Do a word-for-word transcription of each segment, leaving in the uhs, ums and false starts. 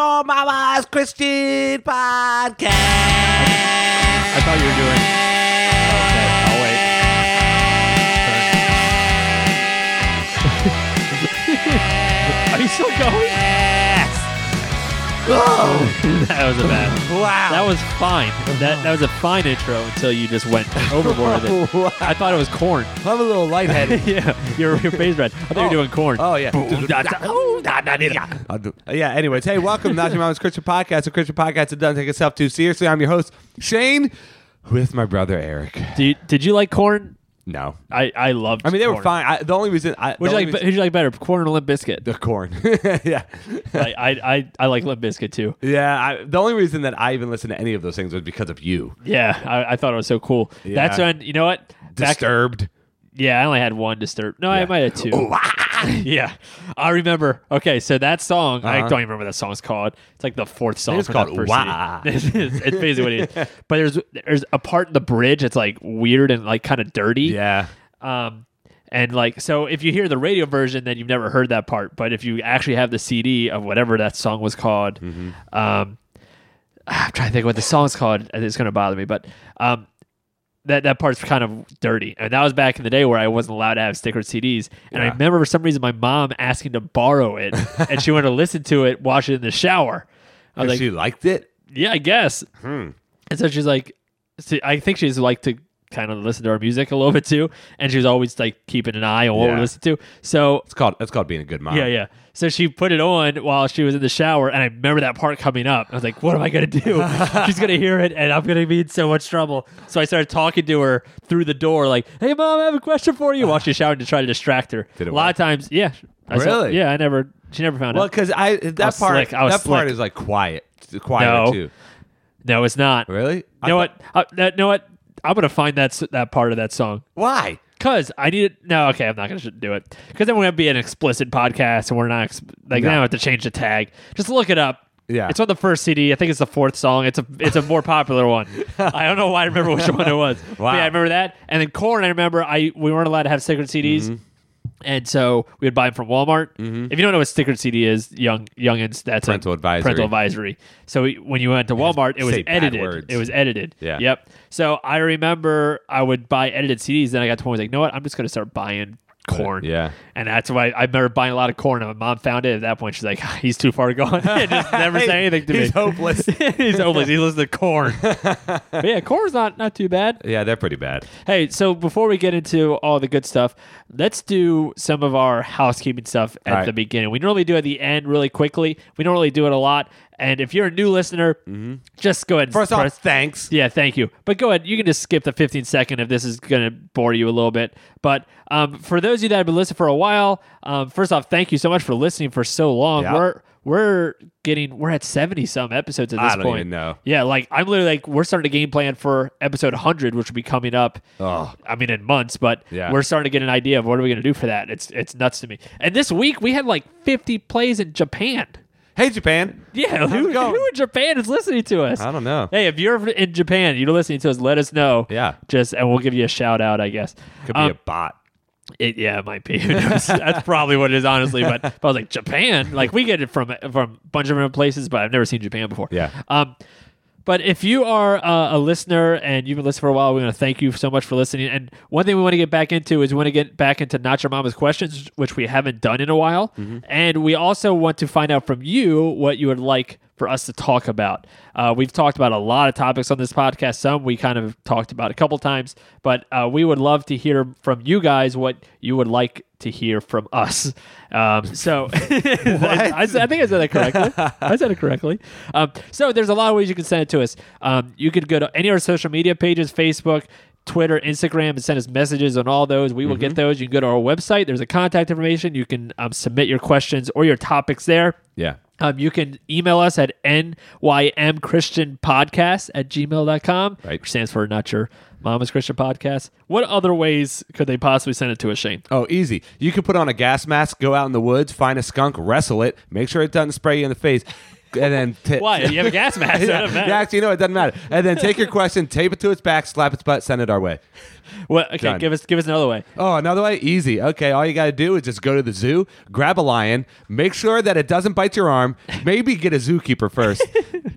Your Mama's Christian Podcast. I thought you were doing... Okay, I'll wait. Are you still going? Yes. Oh, that was a bad... Wow. That was fine. That that was a fine intro until you just went overboard with it. Wow. I thought it was Korn. I'm a little lightheaded. Yeah, your your face red. I thought oh. you were doing Korn. Oh, yeah. Yeah, anyways. Hey, welcome to Not Your Mama's Christian Podcast, a Christian podcast that doesn't take itself too seriously. I'm your host, Shane, with my brother, Eric. Do you, did you like Korn? No, I I loved. I mean, they Korn. Were fine. I, the only reason, I, which like reason, who'd you like better, Korn or Limp Bizkit? The Korn, yeah. I, I I I like Limp Bizkit too. Yeah, I, the only reason that I even listened to any of those things was because of you. Yeah, I, I thought it was so cool. Yeah. That's when you know what Disturbed. Back, yeah, I only had one Disturbed. No, yeah. I might have two. Ooh, ah! Yeah, I remember. Okay, so that song, uh-huh. I don't even remember what that song's called. It's like the fourth song. It's called Wah. It's basically what it is. But there's there's a part in the bridge that's like weird and like kind of dirty. Yeah. Um, and like so, if you hear the radio version, then you've never heard that part. But if you actually have the C D of whatever that song was called, mm-hmm. um, I'm trying to think of what the song's called. It's going to bother me, but um. That that part's kind of dirty. And that was back in the day where I wasn't allowed to have stickered C Ds. And yeah. I remember for some reason my mom asking to borrow it. And she wanted to listen to it, watch it in the shower. I was like, she liked it? Yeah, I guess. Hmm. And so she's like, see, I think she's like to kind of listen to our music a little bit too. And she was always like keeping an eye on what yeah. we listen to. So it's called it's called being a good mom. Yeah, yeah. So she put it on while she was in the shower, and I remember that part coming up. I was like, what am I going to do? She's going to hear it, and I'm going to be in so much trouble. So I started talking to her through the door, like, hey, Mom, I have a question for you, while she's showering to try to distract her. Did it a lot work? Of times, yeah. I really? Saw, yeah, I never, she never found well, out. Well, because I that, I was part, slick. I was that part is like quiet, quiet no. too. No, it's not. Really? You know what? I, you know what? I'm going to find that that part of that song. Why? Because I need it. No, okay, I'm not going to do it. Because then we're going to be an explicit podcast, and we're not, ex- like, no. I don't have to change the tag. Just look it up. Yeah. It's on the first C D. I think it's the fourth song. It's a it's a more popular one. I don't know why I remember which one it was. Wow. But yeah, I remember that. And then Korn, I remember I we weren't allowed to have stickered C Ds. Mm-hmm. And so we would buy them from Walmart. Mm-hmm. If you don't know what stickered C D is, young youngins, that's parental a advisory. Parental advisory. So we, when you went to Walmart, it was edited. It was edited. Yeah. Yep. So I remember I would buy edited C Ds. Then I got to the point where I was like, you know what? I'm just going to start buying Korn. Yeah. And that's why I remember buying a lot of Korn. And my mom found it at that point. She's like, he's too far gone. Just never hey, say anything to he's me. Hopeless. He's hopeless. He listens to Korn. But yeah, Korn's not, not too bad. Yeah, they're pretty bad. Hey, so before we get into all the good stuff, let's do some of our housekeeping stuff at right. the beginning. We normally do it at the end really quickly. We don't really do it a lot. And if you're a new listener, mm-hmm. just go ahead and... First press, off, thanks. Yeah, thank you. But go ahead. You can just skip the fifteen second if this is going to bore you a little bit. But um, for those of you that have been listening for a while, um, first off, thank you so much for listening for so long. Yep. We're we're getting... We're at seventy-some episodes at this point. I don't point. even know. Yeah, like, I'm literally like... We're starting to game plan for episode one hundred, which will be coming up, oh. I mean, in months. But yeah. we're starting to get an idea of what are we going to do for that. It's It's nuts to me. And this week, we had like fifty plays in Japan. Hey, Japan. Yeah, who, who in Japan is listening to us? I don't know. Hey, if you're in Japan, you're listening to us, let us know. Yeah. Just, and we'll give you a shout out, I guess. Could um, be a bot. It, yeah, it might be. That's probably what it is, honestly. But if I was like, Japan? Like, we get it from, from a bunch of different places, but I've never seen Japan before. Yeah. Um, but if you are uh, a listener and you've been listening for a while, we want to thank you so much for listening. And one thing we want to get back into is we want to get back into Not Your Mama's Questions, which we haven't done in a while. Mm-hmm. And we also want to find out from you what you would like for us to talk about. Uh, we've talked about a lot of topics on this podcast. Some we kind of talked about a couple times, but uh, we would love to hear from you guys what you would like to hear from us. Um, so I, I, I think I said that correctly. I said it correctly. Um, so there's a lot of ways you can send it to us. Um, you could go to any of our social media pages, Facebook, Twitter, Instagram, and send us messages on all those. We will mm-hmm. get those. You can go to our website. There's a contact information. You can um, submit your questions or your topics there. Yeah. Um, you can email us at nymchristianpodcast at gmail dot com, right. which stands for Not Your Mama's Christian Podcast. What other ways could they possibly send it to us, Shane? Oh, easy. You could put on a gas mask, go out in the woods, find a skunk, wrestle it, make sure it doesn't spray you in the face. and then t- why you have a gas mask? yeah, yeah, actually, no, it doesn't matter. And then take your question, tape it to its back, slap its butt, send it our way. Well, okay, Done. give us give us another way. Oh, another way, easy. Okay, all you gotta do is just go to the zoo, grab a lion, make sure that it doesn't bite your arm. Maybe get a zookeeper first,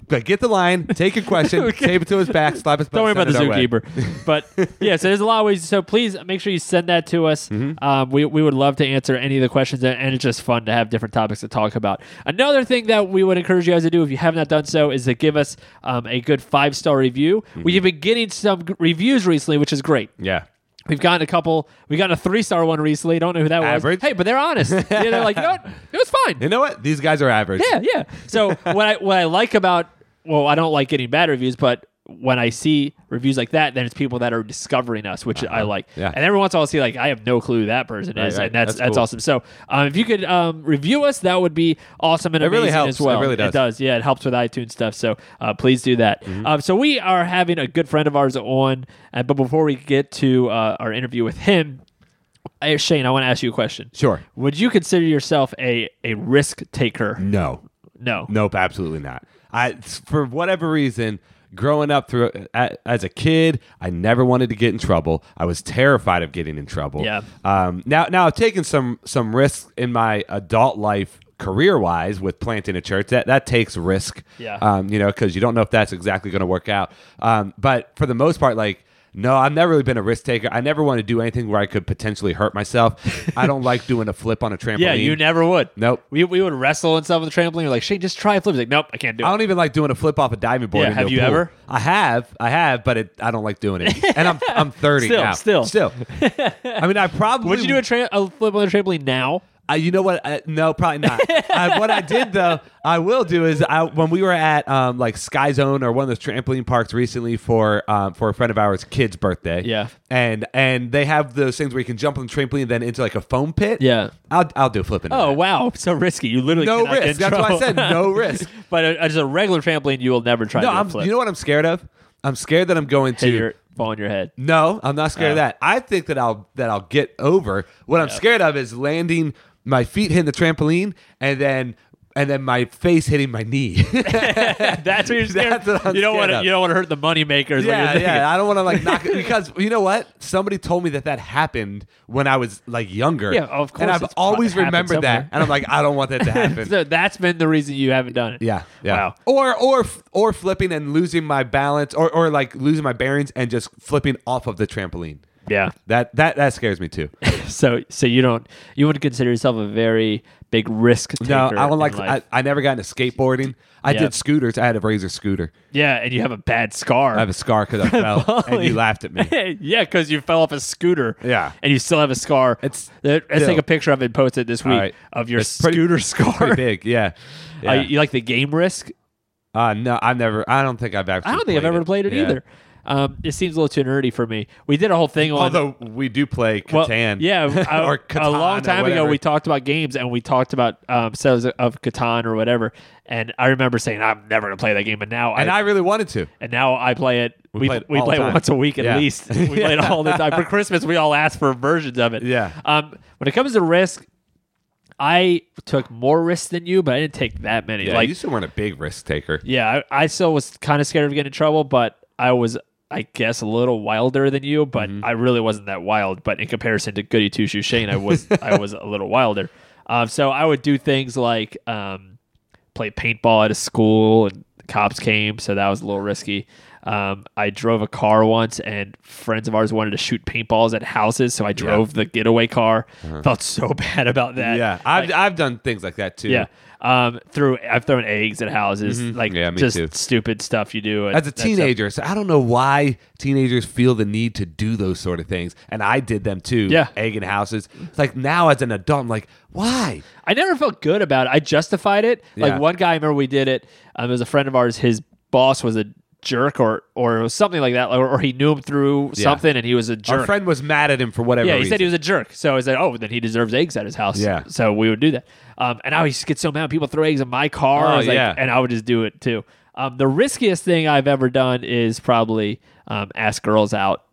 but get the lion, take your question, okay. tape it to its back, slap its butt. Don't worry about the zookeeper. But yeah, so there's a lot of ways. So please make sure you send that to us. Mm-hmm. Um, we we would love to answer any of the questions, and it's just fun to have different topics to talk about. Another thing that we would encourage you guys to do, if you have not done so, is to give us um, a good five star review. Mm-hmm. We've been getting some g- reviews recently, which is great. Yeah. We've gotten a couple. We got a three-star one recently. Don't know who that average. was. Hey, but they're honest. You know, they're like, you know what? It was fine. You know what? These guys are average. Yeah, yeah. So what I what I like about, well, I don't like getting bad reviews, but when I see reviews like that, then it's people that are discovering us, which uh-huh. I like. Yeah. And every once in a while, I see, like, I have no clue who that person right, is, right. and that's that's, that's cool. awesome. So um, if you could um, review us, that would be awesome and it amazing really helps. as well. It really does. It does. Yeah, it helps with iTunes stuff, so uh, please do that. Mm-hmm. Um, so we are having a good friend of ours on, uh, but before we get to uh, our interview with him, I, Shane, I want to ask you a question. Sure. Would you consider yourself a, a risk taker? No. No. Nope, absolutely not. I For whatever reason... Growing up through as a kid, I never wanted to get in trouble. I was terrified of getting in trouble. Yeah. Um, now, now I've taken some some risks in my adult life, career wise, with planting a church. That that takes risk. Yeah. Um, you know, because you don't know if that's exactly going to work out. Um, but for the most part, like. No, I've never really been a risk taker. I never want to do anything where I could potentially hurt myself. I don't like doing a flip on a trampoline. Yeah, you never would. Nope. We we would wrestle and stuff on the trampoline. We're like, Shane, just try a flip. He's like, nope, I can't do it. I don't even like doing a flip off a diving board. Yeah, have you pool. ever? I have. I have, but it, I don't like doing it. And I'm I'm thirty still, now. Still, still. I mean, I probably... Would you do a, tra- a flip on a trampoline now? Uh, you know what? Uh, no, probably not. uh, what I did, though, I will do is I, when we were at um, like Sky Zone or one of those trampoline parks recently for um, for a friend of ours' kid's birthday. Yeah, and and they have those things where you can jump on the trampoline and then into like a foam pit. Yeah, I'll I'll do flipping. Oh that. Wow, so risky! You literally no risk. Get That's why I said no risk. But as a regular trampoline, you will never try. No, to do I'm, a flip. You know what I'm scared of? I'm scared that I'm going Hit to. Your- fall on your head. No, I'm not scared uh, of that. I think that I'll that I'll get over. What yeah. I'm scared of is landing my feet hitting the trampoline and then and then my face hitting my knee. That's what you're scared. What you don't want to you don't want to hurt the money makers. Yeah, yeah. I don't want to like knock it because you know what? Somebody told me that that happened when I was like younger. Yeah, of course. And I've always remembered that. And I'm like, I don't want that to happen. So that's been the reason you haven't done it. Yeah, yeah. Wow. Or or or flipping and losing my balance, or or like losing my bearings and just flipping off of the trampoline. Yeah, that that that scares me too. so so you don't you wouldn't consider yourself a very big risk taker? No, I don't like. I, I never got into skateboarding. I yeah. did scooters. I had a Razor scooter. Yeah, and you have a bad scar. I have a scar because I fell, and you laughed at me. yeah, because you fell off a scooter. Yeah, and you still have a scar. It's let's still, take a picture of it and post it this week right. of your it's pretty, scooter scar. Pretty big, yeah. yeah. Uh, you like the game Risk? Uh no, I've never. I don't think I've actually. I don't think I've ever played it, it yeah. either. Um, it seems a little too nerdy for me. We did a whole thing on... Although we do play Catan. Well, yeah, or Catan, a long time ago, we talked about games, and we talked about um, sets of Catan or whatever, and I remember saying, I'm never going to play that game, but now... And I, I really wanted to. And now I play it. We, we play, it, we play it once a week at yeah. least. We yeah. play it all the time. For Christmas, we all ask for versions of it. Yeah. Um, when it comes to risk... I took more risks than you, but I didn't take that many. Yeah, like, you still weren't a big risk taker. Yeah, I, I still was kind of scared of getting in trouble, but I was, I guess, a little wilder than you. But mm-hmm. I really wasn't that wild. But in comparison to Goody Two Shoes Shane, I was I was a little wilder. Um, so I would do things like um, play paintball at a school, and cops came, so that was a little risky. Um, I drove a car once, and friends of ours wanted to shoot paintballs at houses, so I drove yeah. the getaway car. Uh-huh. Felt so bad about that. Yeah, I've like, I've done things like that too. Yeah, um, through I've thrown eggs at houses, mm-hmm. like yeah, just too. stupid stuff you do as a teenager. So I don't know why teenagers feel the need to do those sort of things, and I did them too. Yeah, egging houses. It's like now as an adult, I'm like, why? I never felt good about it. I justified it. Yeah. Like one guy, I remember we did it. Um, it was a friend of ours. His boss was a jerk or or something like that, or, or he knew him through yeah. something and he was a jerk. Our friend was mad at him for whatever reason. Yeah, he reason. said he was a jerk. So I said, oh, then he deserves eggs at his house. Yeah. So we would do that. Um, and now he gets so mad people throw eggs in my car. Oh, I was like, yeah. And I would just do it too. Um, the riskiest thing I've ever done is probably um, ask girls out.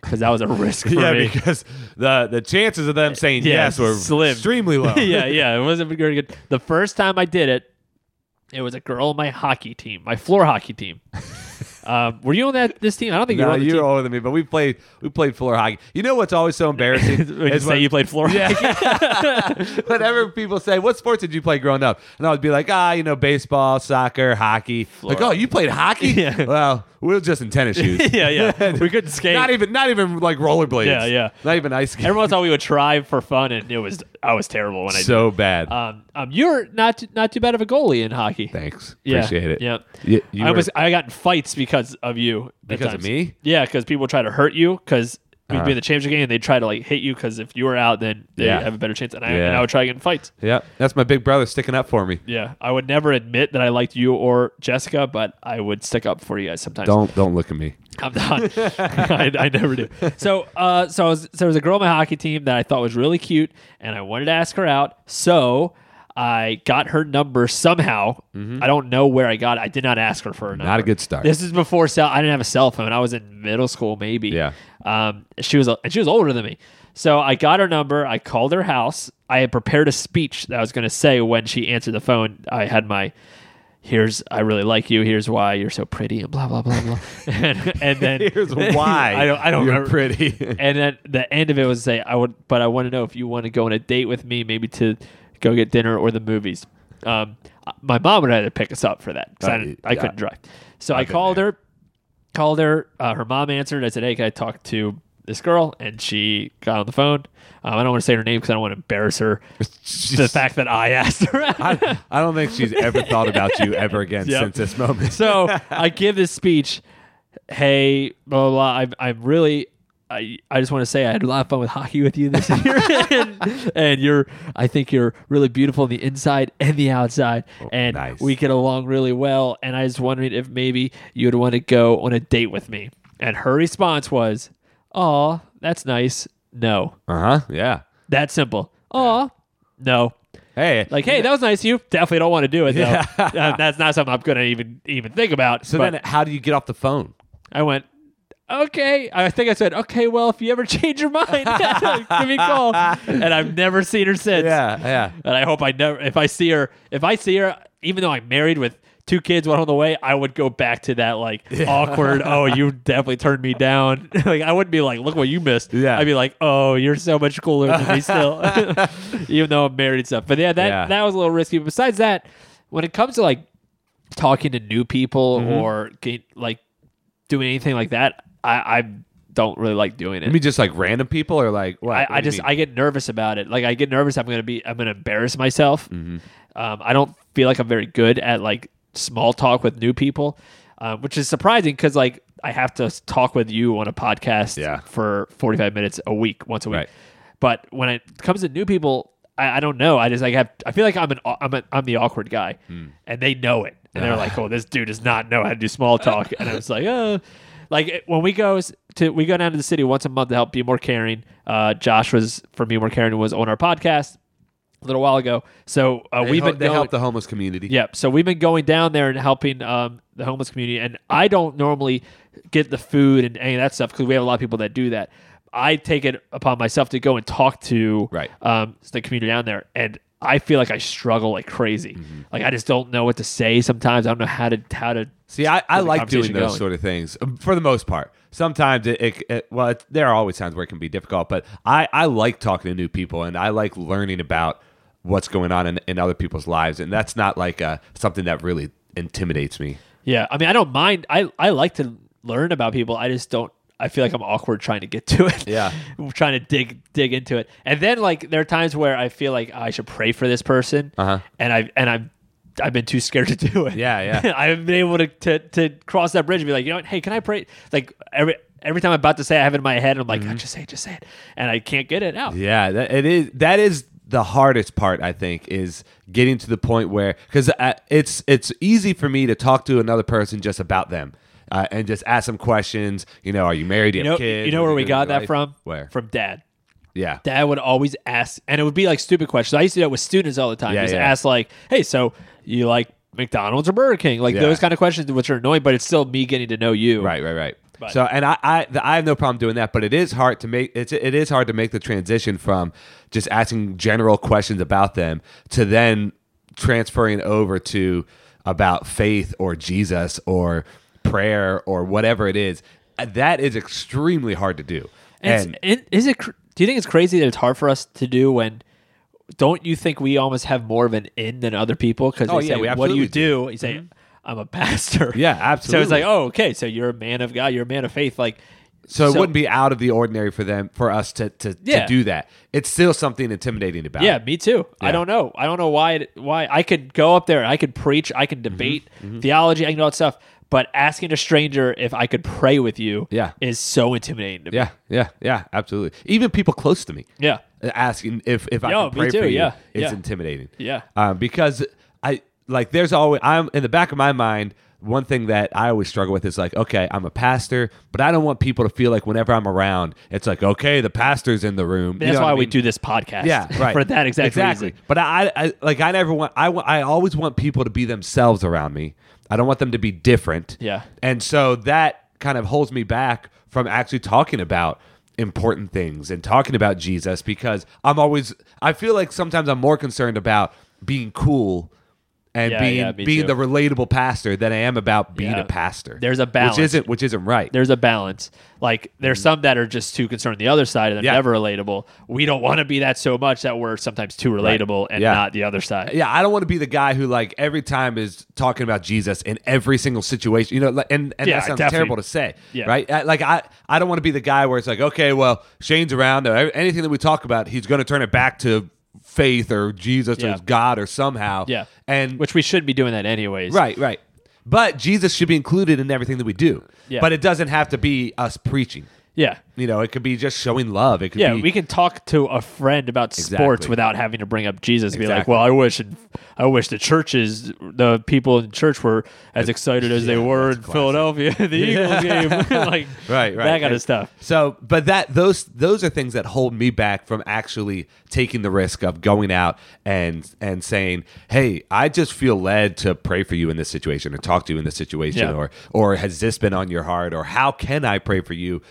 Because that was a risk for yeah, me. Yeah, because the, the chances of them saying yeah, yes were slim. extremely low. yeah, yeah. It wasn't very good. The first time I did it, It was a girl on my hockey team, my floor hockey team. Um, were you on that this team? I don't think no, you were on the you team. No, you were older than me, but we played we played floor hockey. You know what's always so embarrassing? When you is say when, you played floor yeah. hockey. Whenever people say, what sports did you play growing up? And I would be like, ah, you know, baseball, soccer, hockey. Floor. Like, oh, you played hockey? Yeah. Well, we were just in tennis shoes. yeah, yeah. We couldn't skate. Not even not even like rollerblades. Yeah, yeah. Not even ice skating. Everyone thought we would try for fun, and it was I was terrible when I so did. So bad. Um, um, you're not too, not too bad of a goalie in hockey. Thanks. Yeah. Appreciate it. Yeah. You, you I were, was I got in fights because of you. Because of me? Yeah, because people try to hurt you because we'd uh-huh. be in the championship game and they'd try to like hit you because if you were out, then they yeah. have a better chance. And I, yeah. and I would try to get in fights. Yeah. That's my big brother sticking up for me. Yeah. I would never admit that I liked you or Jessica, but I would stick up for you guys sometimes. Don't don't look at me. I'm not. I, I never do. So, uh, so, I was, so there was a girl on my hockey team that I thought was really cute and I wanted to ask her out. So I got her number somehow. Mm-hmm. I don't know where I got it. I did not ask her for her number. Not a good start. This is before cell. I didn't have a cell phone. I was in middle school, maybe. Yeah. Um. She was, and she was older than me. So I got her number. I called her house. I had prepared a speech that I was going to say when she answered the phone. I had my, here's, I really like you. Here's why you're so pretty and blah, blah, blah, blah. and, and then here's why I don't, I don't you're remember. Pretty. And then the end of it was say, I would, but I want to know if you want to go on a date with me, maybe to go get dinner or the movies. Um, my mom would have to pick us up for that because uh, I, I yeah. couldn't drive. So I, I called her, called her. Uh, her mom answered. I said, "Hey, can I talk to this girl?" And she got on the phone. Um, I don't want to say her name because I don't want to embarrass her. The fact that I asked her. I, I don't think she's ever thought about you ever again yep. since this moment. So I give this speech. Hey, blah blah. blah. I'm I'm really. I, I just want to say I had a lot of fun with hockey with you this year, and, and you're I think you're really beautiful on the inside and the outside, oh, and nice. We get along really well. And I was wondering if maybe you would want to go on a date with me. And her response was, "Aw, that's nice. No." Uh huh. Yeah. That simple. Aw, no. Hey, like, hey, that was nice of you. Definitely don't want to do it though. Yeah. uh, that's not something I'm gonna even even think about. So then, how do you get off the phone? I went. Okay, I think I said, okay, well, if you ever change your mind, give me a call. And I've never seen her since. Yeah, yeah. And I hope I never, if I see her, if I see her, even though I'm married with two kids, one on the way, I would go back to that like yeah. awkward, oh, you definitely turned me down. Like I wouldn't be like, look what you missed. Yeah. I'd be like, oh, you're so much cooler than me still, even though I'm married and stuff. But yeah, that, yeah. that was a little risky. But besides that, when it comes to like talking to new people mm-hmm. or get, like doing anything like that, I, I don't really like doing it. I mean, just like random people or like what? I, what I just mean? I get nervous about it. Like I get nervous. I'm gonna be. I'm gonna embarrass myself. Mm-hmm. Um, I don't feel like I'm very good at like small talk with new people, uh, which is surprising because like I have to talk with you on a podcast yeah. for forty-five minutes a week, once a week. Right. But when it comes to new people, I, I don't know. I just like have. I feel like I'm an. I'm a, I'm the awkward guy, mm. and they know it. And they're like, "Oh, this dude does not know how to do small talk." And I was like, "Oh." Like when we go to we go down to the city once a month to help Be More Caring. Uh, Josh was from Be More Caring was on our podcast a little while ago. So uh, we've ho- been they going, help the homeless community. Yep. So we've been going down there and helping um, the homeless community. And I don't normally get the food and any of that stuff because we have a lot of people that do that. I take it upon myself to go and talk to right. um, the community down there, and I feel like I struggle like crazy. Mm-hmm. Like I just don't know what to say sometimes. I don't know how to how to. See, I, I like doing those going. sort of things for the most part. Sometimes it, it, it well, it, there are always times where it can be difficult, but I, I like talking to new people and I like learning about what's going on in, in other people's lives, and that's not like uh, something that really intimidates me. Yeah, I mean, I don't mind. I I like to learn about people. I just don't. I feel like I'm awkward trying to get to it. Yeah, trying to dig dig into it, and then like there are times where I feel like oh, I should pray for this person, uh-huh. and I and I'm. I've been too scared to do it. Yeah, yeah. I haven't been able to, to to cross that bridge and be like, you know what? Hey, can I pray? Like every every time I'm about to say it, I have it in my head, and I'm like, mm-hmm. oh, just say it, just say it, and I can't get it out. Yeah, that, it is. That is the hardest part, I think, is getting to the point where because it's it's easy for me to talk to another person just about them. Uh, and just ask some questions. You know, are you married? Do you, you know, have kids? You know where we got that life? From? Where? From Dad. Yeah. Dad would always ask, and it would be like stupid questions. I used to do that with students all the time. Yeah, just yeah. ask like, hey, so you like McDonald's or Burger King? Like yeah. those kind of questions, which are annoying, but it's still me getting to know you. Right, right, right. But. So, and I, I, I have no problem doing that, but it is hard to make. It's it is hard to make the transition from just asking general questions about them to then transferring over to about faith or Jesus or prayer or whatever it is, that is extremely hard to do. And, and is it? Do you think it's crazy that it's hard for us to do when? Don't you think we almost have more of an in than other people? Because oh, they yeah, say, what do you do? do? You say, mm-hmm. I'm a pastor. Yeah, absolutely. So it's like, oh, okay, so you're a man of God, you're a man of faith. Like, So, so it wouldn't be out of the ordinary for them, for us to to, yeah. to do that. It's still something intimidating about yeah, it. Yeah, me too. Yeah. I don't know. I don't know why. It, why I could go up there, I could preach, I can debate mm-hmm. theology, I can do all that stuff. But asking a stranger if I could pray with you yeah. is so intimidating to me. Yeah, yeah, yeah, absolutely. Even people close to me. Yeah. Asking if, if Yo, I can pray too, for you yeah, is yeah. intimidating. Yeah. Um, because I like there's always, I'm in the back of my mind, one thing that I always struggle with is like, okay, I'm a pastor, but I don't want people to feel like whenever I'm around, it's like, okay, the pastor's in the room. That's you know why I mean? we do this podcast. Yeah, right. For that exact exactly. reason. But I, I, like, I never want. I, I always want people to be themselves around me. I don't want them to be different. Yeah. And so that kind of holds me back from actually talking about important things and talking about Jesus because I'm always. I feel like sometimes I'm more concerned about being cool. And yeah, being yeah, being too. the relatable pastor that I am about being yeah. a pastor. There's a balance. Which isn't which isn't right. There's a balance. Like there's mm-hmm. some that are just too concerned the other side and yeah. never relatable. We don't want to be that so much that we're sometimes too relatable right. and yeah. not the other side. Yeah, I don't want to be the guy who like every time is talking about Jesus in every single situation. You know, and, and yeah, that sounds definitely. terrible to say. Yeah. Right? I, like I, I don't want to be the guy where it's like, okay, well, Shane's around. Anything that we talk about, he's going to turn it back to faith or Jesus yeah. or God or somehow. Yeah. And which we should be doing that anyways. Right, right. But Jesus should be included in everything that we do. Yeah. But it doesn't have to be us preaching. Yeah. You know, it could be just showing love. It could yeah, be, we can talk to a friend about exactly. sports without having to bring up Jesus and exactly. be like, well, I wish I wish the churches, the people in church were as excited as yeah, they were in classic. Philadelphia, the Eagles game, like right, right. that kind and of stuff. So, but that those those are things that hold me back from actually taking the risk of going out and and saying, hey, I just feel led to pray for you in this situation or talk to you in this situation yeah. or or has this been on your heart or how can I pray for you?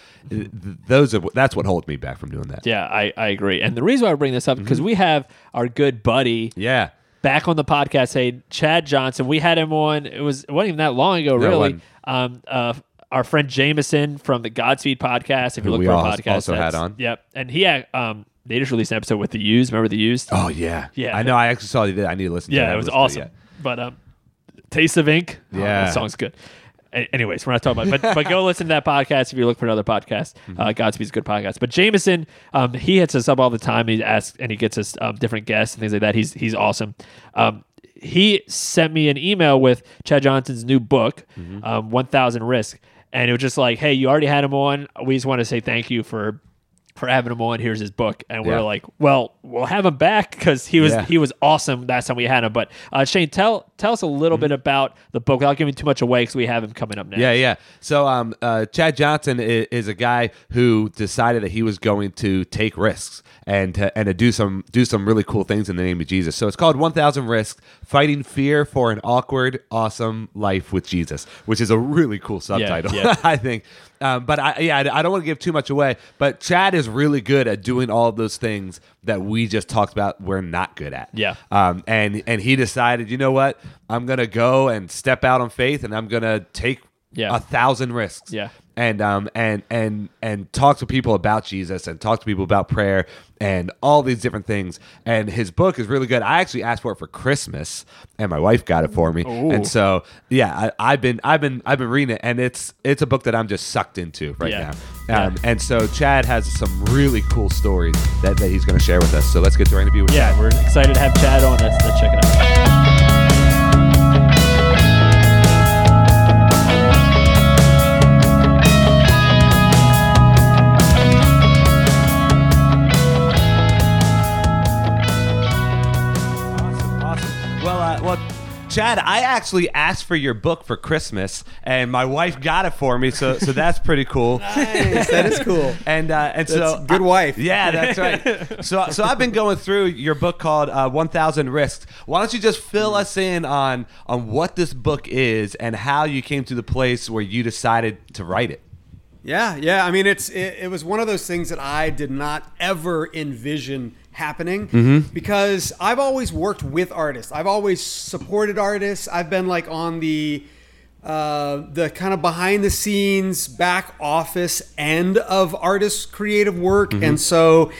Those are that's what holds me back from doing that. Yeah, I, I agree. And the reason why I bring this up is because mm-hmm. we have our good buddy yeah. back on the podcast, hey, Chad Johnson. We had him on, it, was, it wasn't even that long ago, no, really. Um, uh, our friend Jameson from the Godspeed podcast, if you look for a podcast. also had on. Yep. And he had, um, they just released an episode with The Used. Remember The Used? Oh, yeah. yeah. I know. I actually saw it. I need to listen yeah, to that. Yeah, it was awesome. It but um, Taste of Ink. Yeah. Oh, that song's good. Anyways, we're not talking about it, but, but go listen to that podcast if you look for another podcast. Uh, Godspeed's a good podcast. But Jameson, um, he hits us up all the time. He asks, and he gets us um, different guests and things like that. He's he's awesome. Um, he sent me an email with Chad Johnson's new book, mm-hmm. um, one thousand Risk. And it was just like, hey, you already had him on. We just want to say thank you for... for having him on. Here's his book. And we're yeah. like, well, we'll have him back because he was yeah. he was awesome last time we had him. But uh, Shane, tell tell us a little mm-hmm. bit about the book without giving too much away because we have him coming up next. Yeah, yeah. So um, uh, Chad Johnson is, is a guy who decided that he was going to take risks and to, and to do some do some really cool things in the name of Jesus. So it's called one thousand Risks, Fighting Fear for an Awkward, Awesome Life with Jesus, which is a really cool subtitle, yeah, yeah. I think. Um, but I, yeah, I don't want to give too much away. But Chad is really good at doing all of those things that we just talked about. We're not good at. Yeah. Um. And and he decided, you know what? I'm gonna go and step out on faith, and I'm gonna take yeah. a thousand risks. Yeah. And um and and and talk to people about Jesus and talk to people about prayer and all these different things. And his book is really good. I actually asked for it for Christmas, and my wife got it for me. Ooh. And so yeah, I, I've been I've been I've been reading it, and it's it's a book that I'm just sucked into right yeah. now. Um, yeah. And so Chad has some really cool stories that, that he's going to share with us. So let's get to our interview with yeah, Chad. Yeah, we're excited to have Chad on. Let's, let's check it out. Chad, I actually asked for your book for Christmas, and my wife got it for me, so so that's pretty cool. Nice, that is cool. And uh, and that's so good wife. I, yeah, that's right. So so I've been going through your book called uh, one thousand Risks. Why don't you just fill us in on on what this book is and how you came to the place where you decided to write it? Yeah, yeah. I mean, it's it, it was one of those things that I did not ever envision happening mm-hmm. because I've always worked with artists. I've always supported artists. I've been like on the uh, the kind of behind the scenes back office end of artists' creative work. Mm-hmm. And so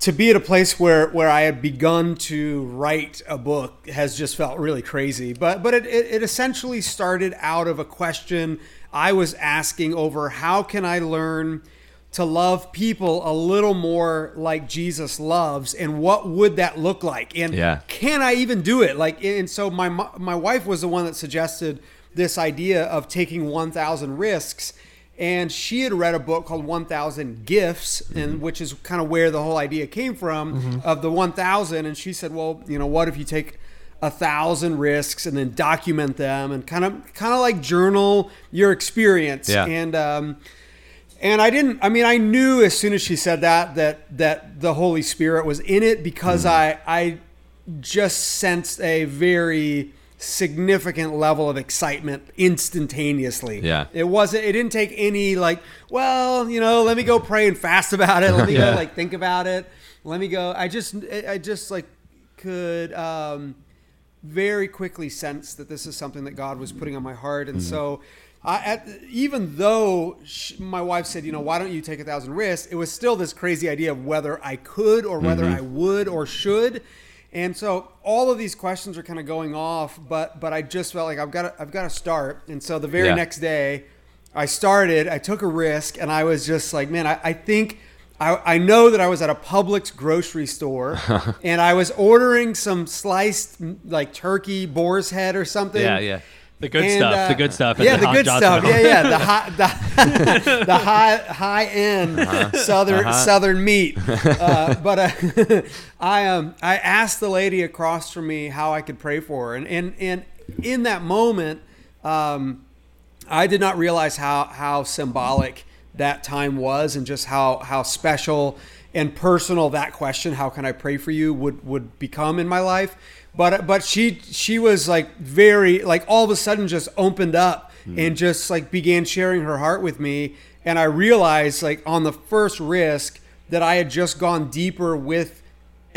to be at a place where, where I had begun to write a book has just felt really crazy. But but it, it, it essentially started out of a question I was asking over how can I learn to love people a little more like Jesus loves, and what would that look like? And yeah. can I even do it? Like, and so my my wife was the one that suggested this idea of taking one thousand risks. And she had read a book called one thousand Gifts, mm-hmm. and which is kind of where the whole idea came from mm-hmm. of the one thousand. And she said, well, you know, what if you take a thousand risks and then document them and kind of, kind of like journal your experience. Yeah. And, um, and I didn't, I mean, I knew as soon as she said that, that, that the Holy Spirit was in it because mm. I, I just sensed a very significant level of excitement instantaneously. Yeah. It wasn't, it didn't take any like, well, you know, let me go pray and fast about it. Let me yeah. go like think about it. Let me go. I just, I just like could, um, very quickly sense that this is something that God was putting on my heart. And mm-hmm. so I, at, even though she, my wife said, you know, why don't you take a thousand risks? It was still this crazy idea of whether I could or whether mm-hmm. I would or should. And so all of these questions are kind of going off, but, but I just felt like I've got to, I've got to start. And so the very yeah. next day I started, I took a risk and I was just like, man, I, I think I, I know that I was at a Publix grocery store and I was ordering some sliced like turkey boar's head or something. Yeah, yeah. The good and, stuff. Uh, the good stuff. Yeah, the, the good Johnson stuff. Home. Yeah, yeah. The high, the, the high, high end uh-huh. southern uh-huh. southern meat. Uh, but uh, I um I asked the lady across from me how I could pray for her, and and, and in that moment, um, I did not realize how how symbolic that time was and just how, how special and personal that question, how can I pray for you, would, would become in my life. But, but she, she was like very, like all of a sudden just opened up mm. and just like began sharing her heart with me. And I realized like on the first risk that I had just gone deeper with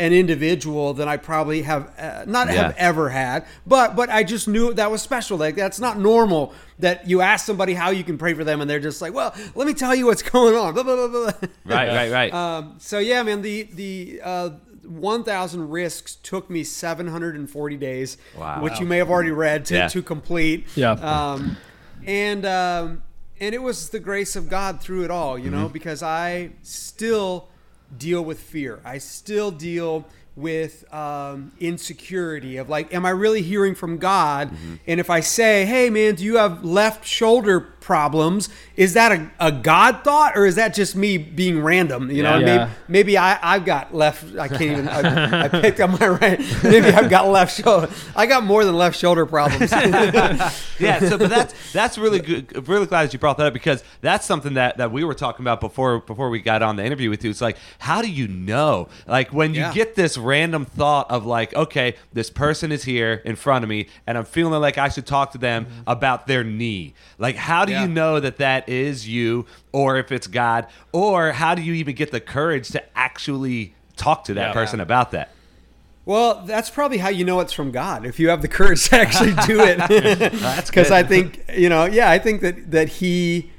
an individual than I probably have uh, not yeah. have ever had, but, but I just knew that was special. Like that's not normal that you ask somebody how you can pray for them. And they're just like, well, let me tell you what's going on. Blah, blah, blah, blah. Right, right, right. Um, so yeah, man, the, the, uh, one thousand risks took me seven hundred forty days, wow. which you may have already read to, yeah. to complete. Yeah. Um, and, um, and it was the grace of God through it all, you mm-hmm. know, because I still deal with fear. I still deal with um, insecurity of like, am I really hearing from God? Mm-hmm. And if I say, hey man, do you have left shoulder problems? Is that a, a God thought or is that just me being random? You yeah, know, yeah. maybe, maybe I, I've got left, I can't even, I, I picked up my right, maybe I've got left shoulder. I got more than left shoulder problems. yeah, so but that's, that's really good. Really glad that you brought that up because that's something that, that we were talking about before before we got on the interview with you. It's like, how do you know? Like when you yeah. get this random thought of like, okay, this person is here in front of me and I'm feeling like I should talk to them mm-hmm. about their knee. Like, how do yeah. you know that that is you or if it's God, or how do you even get the courage to actually talk to that yeah. person about that? Well, that's probably how you know it's from God, if you have the courage to actually do it. That's because I think, you know, yeah, I think that, that he...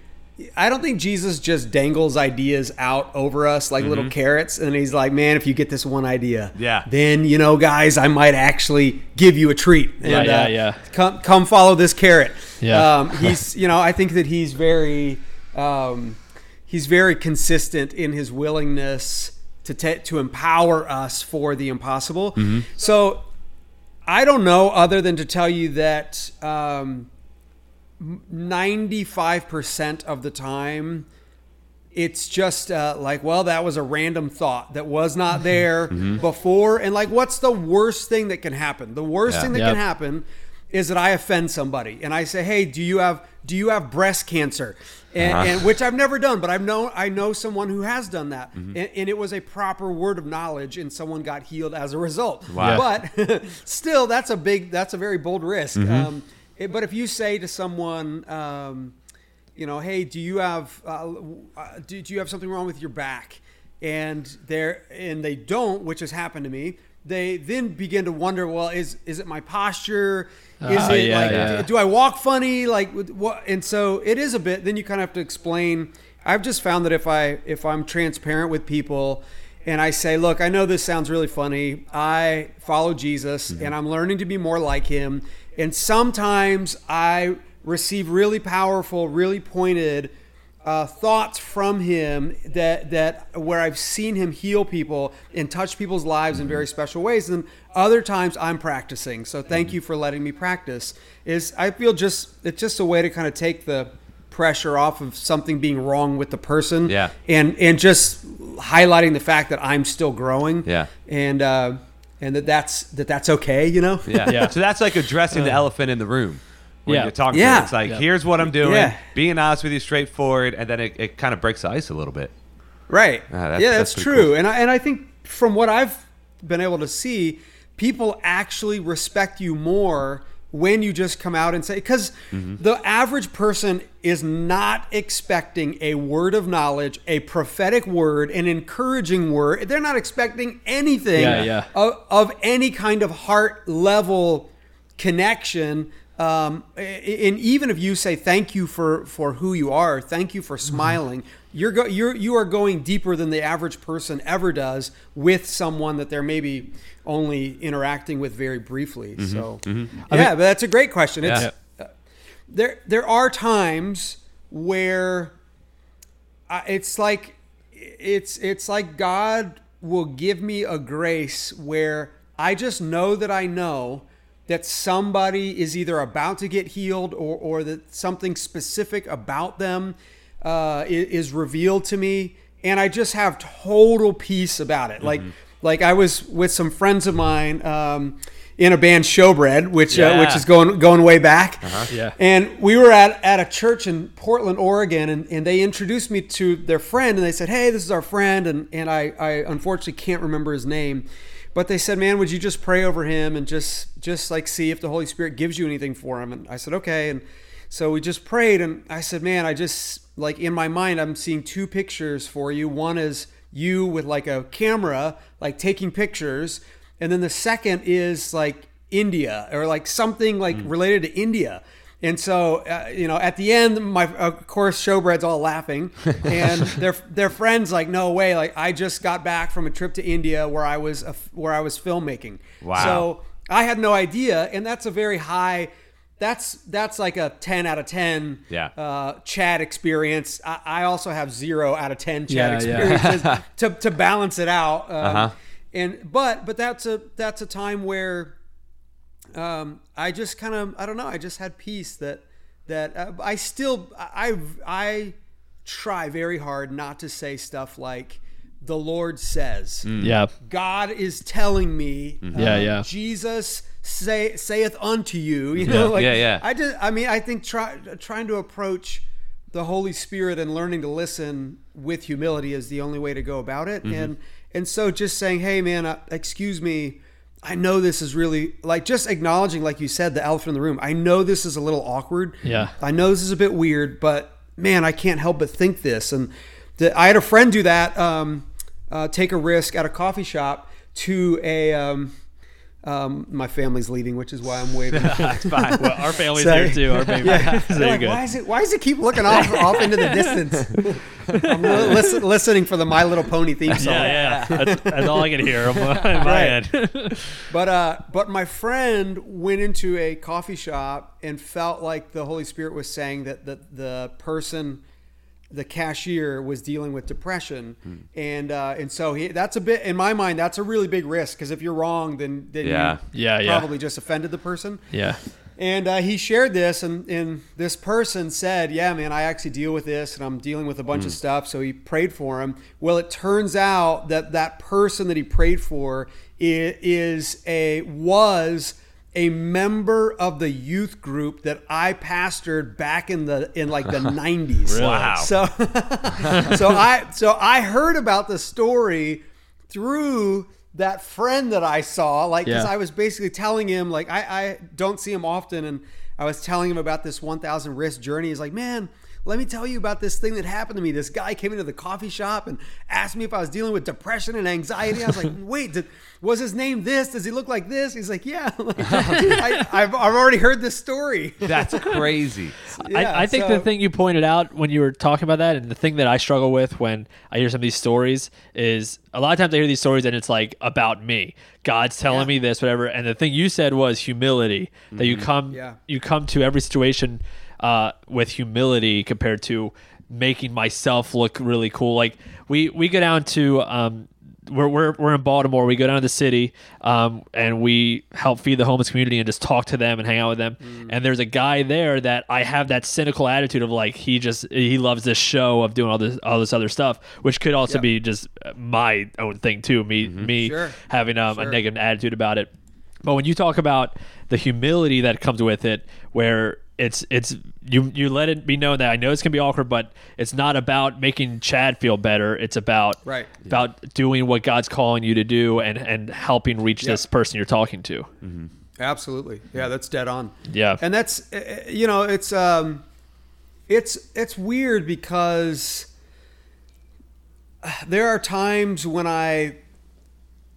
I don't think Jesus just dangles ideas out over us like mm-hmm. little carrots. And he's like, man, if you get this one idea, yeah. then, you know, guys, I might actually give you a treat. And, yeah, yeah, uh, yeah. Come, come follow this carrot. Yeah. Um, he's, you know, I think that he's very, um, he's very consistent in his willingness to te- to empower us for the impossible. Mm-hmm. So I don't know other than to tell you that, um, ninety-five percent of the time, it's just uh, like, well, that was a random thought that was not there mm-hmm. before. And like, what's the worst thing that can happen? The worst yeah, thing that yep. can happen is that I offend somebody and I say, hey, do you have do you have breast cancer? And, uh-huh. and which I've never done, but I've known I know someone who has done that, mm-hmm. and, and it was a proper word of knowledge, and someone got healed as a result. Wow. But still, that's a big, that's a very bold risk. Mm-hmm. Um, But if you say to someone, um, you know, hey, do you have uh, do you have something wrong with your back? and they're and they don't, which has happened to me, they then begin to wonder, well, is is it my posture? Is uh, it yeah, like yeah. Do, do I walk funny? Like what? And so it is a bit. Then you kind of have to explain. I've just found that if I if I'm transparent with people, and I say, look, I know this sounds really funny. I follow Jesus, mm-hmm. and I'm learning to be more like him. And sometimes I receive really powerful, really pointed uh, thoughts from him that that where I've seen him heal people and touch people's lives mm-hmm. in very special ways. And other times I'm practicing. So thank mm-hmm. you for letting me practice. Is I feel just it's just a way to kind of take the pressure off of something being wrong with the person, yeah, and and just highlighting the fact that I'm still growing, yeah, and uh, and that that's that that's okay, you know, yeah, yeah. So that's like addressing uh, the elephant in the room when yeah. you're talking. Yeah, to it. It's like yeah. here's what I'm doing, yeah. being honest with you, straightforward, and then it, it kind of breaks the ice a little bit, right? Uh, that's, yeah, that's, that's true, cool. and I and I think from what I've been able to see, people actually respect you more when you just come out and say, because mm-hmm. the average person is not expecting a word of knowledge, a prophetic word, an encouraging word. They're not expecting anything yeah, yeah. Of, of any kind of heart level connection. Um, and even if you say, thank you for, for who you are, thank you for smiling, mm-hmm. you're go, you're, you are going deeper than the average person ever does with someone that they're maybe only interacting with very briefly. Mm-hmm. So mm-hmm. yeah, I mean, but that's a great question. It's, yeah. uh, there, there are times where I, it's like, it's, it's like God will give me a grace where I just know that I know that somebody is either about to get healed or, or that something specific about them uh, is revealed to me. And I just have total peace about it. Mm-hmm. Like, like I was with some friends of mine um, in a band, Showbread, which yeah. uh, which is going going way back. Uh-huh. Yeah. And we were at, at a church in Portland, Oregon, and, and they introduced me to their friend, and they said, hey, this is our friend. And, and I, I unfortunately can't remember his name. But they said, man, would you just pray over him and just just like see if the Holy Spirit gives you anything for him? And I said, okay. And so we just prayed. And I said, man, I just like in my mind, I'm seeing two pictures for you. One is you with like a camera, like taking pictures. And then the second is like India or like something like mm. related to India. And so, uh, you know, at the end, my of course, Showbread's all laughing, and their their friends like, no way! Like, I just got back from a trip to India where I was a, where I was filmmaking. Wow! So I had no idea, and that's a very high. That's that's like a ten out of ten. Yeah. Uh, Chad experience. I, I also have zero out of ten Chad yeah, experiences yeah. to to balance it out. Um, uh-huh. And but but that's a that's a time where. Um, I just kind of, I don't know. I just had peace that, that uh, I still, I, I try very hard not to say stuff like the Lord says, mm. yeah, God is telling me, mm-hmm. um, yeah, yeah. Jesus say, saith unto you, you know, yeah. like, yeah, yeah. I just, I mean, I think try, trying to approach the Holy Spirit and learning to listen with humility is the only way to go about it. Mm-hmm. And, and so just saying, hey man, uh, excuse me, I know this is really like just acknowledging, like you said, the elephant in the room. I know this is a little awkward. Yeah. I know this is a bit weird, but man, I can't help but think this. And the, I had a friend do that, um, uh, take a risk at a coffee shop to a, um, um, my family's leaving, which is why I'm waving. That's fine. Well, our family's so, here too. Our baby. Yeah. So like, why is it, why does it keep looking off, off into the distance? I'm listen, listening for the My Little Pony theme song. Yeah, yeah. That's, that's all I can hear in my right. head. But uh, but my friend went into a coffee shop and felt like the Holy Spirit was saying that the, the person, the cashier, was dealing with depression. Hmm. And uh, and so he, that's a bit, in my mind, that's a really big risk because if you're wrong, then, then yeah. you yeah, probably yeah. just offended the person. Yeah. And uh, he shared this, and, and this person said, yeah, man, I actually deal with this, and I'm dealing with a bunch mm. of stuff. So he prayed for him. Well, it turns out that that person that he prayed for is a was a member of the youth group that I pastored back in the in like the nineties. Really? Wow. So, so I so I heard about the story through that friend that I saw, like, because yeah. I was basically telling him, like, I, I don't see him often, and I was telling him about this one thousand risk journey. He's like, man, let me tell you about this thing that happened to me. This guy came into the coffee shop and asked me if I was dealing with depression and anxiety. I was like, wait, did, was his name this? Does he look like this? He's like, yeah. Like, dude, I, I've, I've already heard this story. That's crazy. Yeah, I, I think so. The thing you pointed out when you were talking about that, and the thing that I struggle with when I hear some of these stories is a lot of times I hear these stories and it's like about me. God's telling yeah. me this, whatever. And the thing you said was humility, mm-hmm. that you come yeah. you come to every situation uh, with humility compared to making myself look really cool. Like we, we go down to... Um, We're, we're we're in Baltimore. We go down to the city um, and we help feed the homeless community and just talk to them and hang out with them. Mm. And there's a guy there that I have that cynical attitude of like, he just, he loves this show of doing all this, all this other stuff, which could also yep. be just my own thing too. Me, mm-hmm. me sure. having um, sure. a negative attitude about it. But when you talk about the humility that comes with it, where It's it's you you let it be known that I know it's gonna be awkward, but it's not about making Chad feel better. It's about right. about yeah. doing what God's calling you to do and, and helping reach yeah. this person you're talking to. Mm-hmm. Absolutely, yeah, that's dead on. Yeah, and that's you know it's um it's it's weird because there are times when I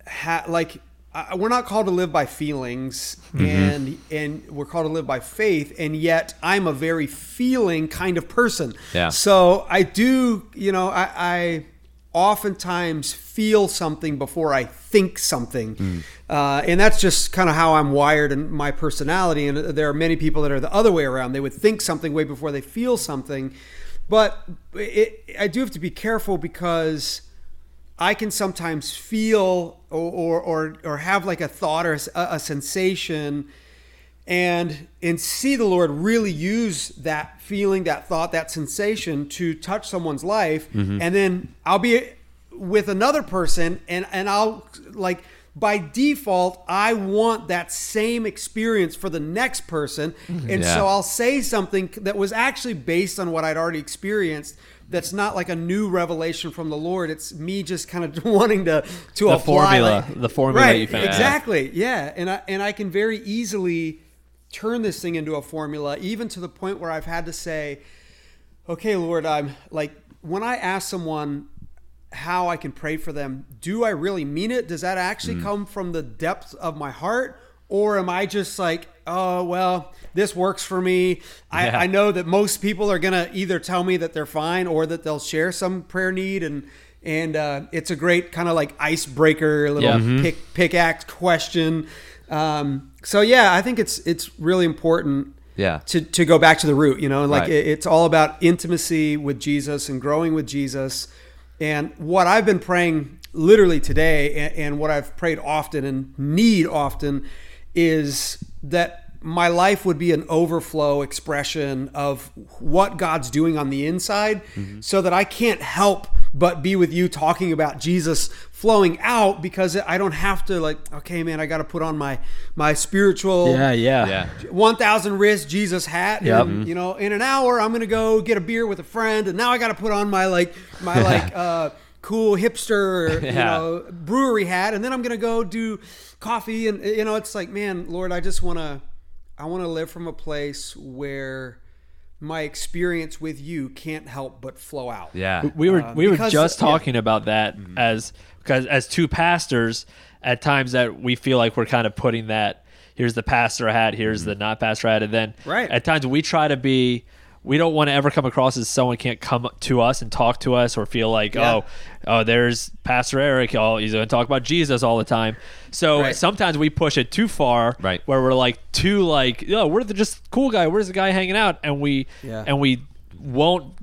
ha- like. Uh, we're not called to live by feelings mm-hmm. and and we're called to live by faith, and yet I'm a very feeling kind of person. Yeah. So I do, you know, I, I oftentimes feel something before I think something. Mm. Uh, and that's just kind of how I'm wired and my personality. And there are many people that are the other way around. They would think something way before they feel something. But it, I do have to be careful because I can sometimes feel or or or have like a thought or a, a sensation and and see the Lord really use that feeling, that thought, that sensation to touch someone's life. Mm-hmm. And then I'll be with another person and, and I'll like by default, I want that same experience for the next person. And yeah. so I'll say something that was actually based on what I'd already experienced. That's not like a new revelation from the Lord. It's me just kind of wanting to to the apply formula, like, the formula right, you found. Exactly. Yeah, and I and I can very easily turn this thing into a formula, even to the point where I've had to say, "Okay, Lord, I'm like when I ask someone how I can pray for them, do I really mean it? Does that actually mm. come from the depths of my heart, or am I just like, oh, well, this works for me. I, yeah. I know that most people are going to either tell me that they're fine or that they'll share some prayer need. And and uh, it's a great kind of like icebreaker, little yeah. mm-hmm. pick, pickaxe question. Um, so, yeah, I think it's it's really important yeah. to, to go back to the root. You know, like right. it, it's all about intimacy with Jesus and growing with Jesus. And what I've been praying literally today and, and what I've prayed often and need often is that my life would be an overflow expression of what God's doing on the inside mm-hmm. so that I can't help but be with you talking about Jesus flowing out because I don't have to like, okay, man, I got to put on my, my spiritual yeah, yeah. yeah. one thousand wrist Jesus hat. Yep. And, you know, in an hour, I'm going to go get a beer with a friend. And now I got to put on my like, my like, uh, cool hipster, yeah. you know, brewery hat. And then I'm going to go do coffee. And, you know, it's like, man, Lord, I just want to, I want to live from a place where my experience with you can't help but flow out. Yeah. We were um, we were because, just talking yeah. about that mm-hmm. as because as two pastors at times that we feel like we're kind of putting that here's the pastor hat, here's mm-hmm. the not pastor hat, and then right. at times we try to be we don't want to ever come across as someone can't come to us and talk to us or feel like, yeah. oh, oh, there's Pastor Eric. Oh, he's going to talk about Jesus all the time. So right. sometimes we push it too far right. where we're like too like, oh, we're the just cool guy. Where's the guy hanging out? And we yeah. and we won't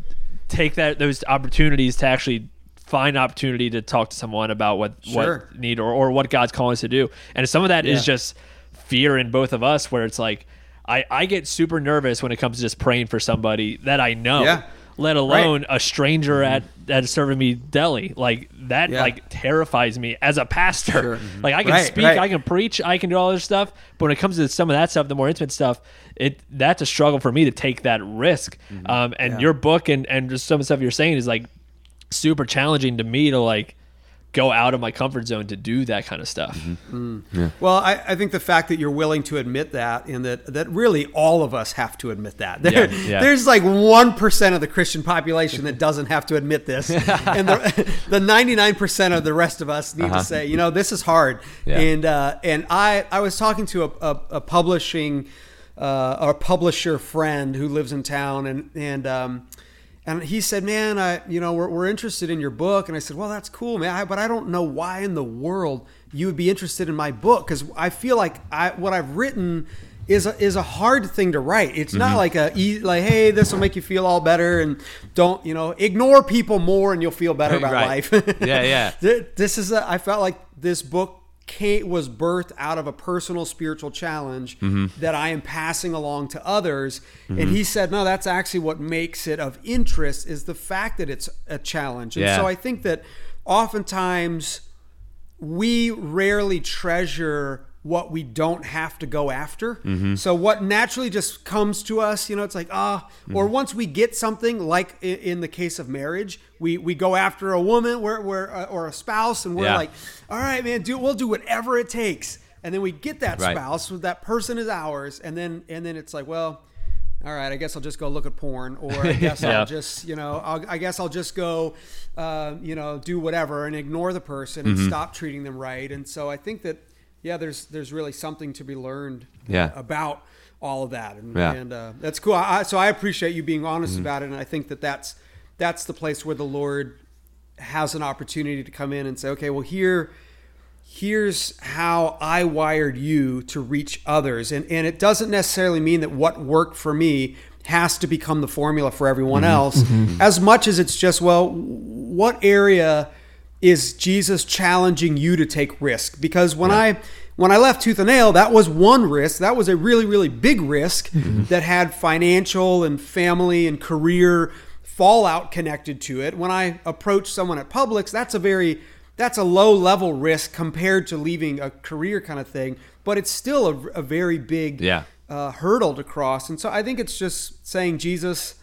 take that those opportunities to actually find opportunity to talk to someone about what, sure. what need or, or what God's calling us to do. And some of that yeah. is just fear in both of us where it's like, I, I get super nervous when it comes to just praying for somebody that I know, yeah. let alone right. a stranger at, at serving me deli. Like that yeah. like terrifies me as a pastor. Sure. Mm-hmm. Like I can right, speak, right. I can preach, I can do all this stuff. But when it comes to some of that stuff, the more intimate stuff, it that's a struggle for me to take that risk. Mm-hmm. Um, and yeah. your book and, and just some of the stuff you're saying is like super challenging to me to like, go out of my comfort zone to do that kind of stuff. Mm-hmm. Mm. Yeah. Well, I, I think the fact that you're willing to admit that, and that, that really all of us have to admit that. There, yeah, yeah. There's like one percent of the Christian population that doesn't have to admit this. And the, the ninety-nine percent of the rest of us need uh-huh. to say, you know, this is hard. Yeah. And uh, and I, I was talking to a, a, a publishing, uh, or publisher friend who lives in town, and, and, um, And he said, man, I, you know, we're, we're interested in your book. And I said, well, that's cool, man. I, but I don't know why in the world you would be interested in my book, because I feel like I, what I've written is a, is a hard thing to write. It's mm-hmm. not like a like, hey, this will make you feel all better, and don't, you know, ignore people more and you'll feel better about right. life. Yeah, yeah. This is a, I felt like this book came, was birthed out of a personal spiritual challenge mm-hmm. that I am passing along to others. Mm-hmm. And he said, no, that's actually what makes it of interest, is the fact that it's a challenge. And yeah. so I think that oftentimes we rarely treasure what we don't have to go after. Mm-hmm. So what naturally just comes to us, you know, it's like, ah, mm-hmm. or once we get something, like in the case of marriage, we, we go after a woman we're, we're, or a spouse, and we're yeah. like, all right, man, do, we'll do whatever it takes. And then we get that right. spouse, so that person is ours. And then, and then it's like, well, all right, I guess I'll just go look at porn, or I guess yeah. I'll just, you know, I'll, I guess I'll just go, uh, you know, do whatever and ignore the person mm-hmm. and stop treating them right. And so I think that, yeah, there's there's really something to be learned yeah. about all of that, and, yeah. and uh, that's cool. I, so I appreciate you being honest mm-hmm. about it, and I think that that's that's the place where the Lord has an opportunity to come in and say, okay, well, here here's how I wired you to reach others, and and it doesn't necessarily mean that what worked for me has to become the formula for everyone mm-hmm. else, mm-hmm. as much as it's just, well, what area is Jesus challenging you to take risk? Because when yeah. I when I left Tooth and Nail, that was one risk. That was a really, really big risk mm-hmm. that had financial and family and career fallout connected to it. When I approached someone at Publix, that's a very that's a low level risk compared to leaving a career kind of thing, but it's still a, a very big yeah. uh, hurdle to cross. And so I think it's just saying, Jesus,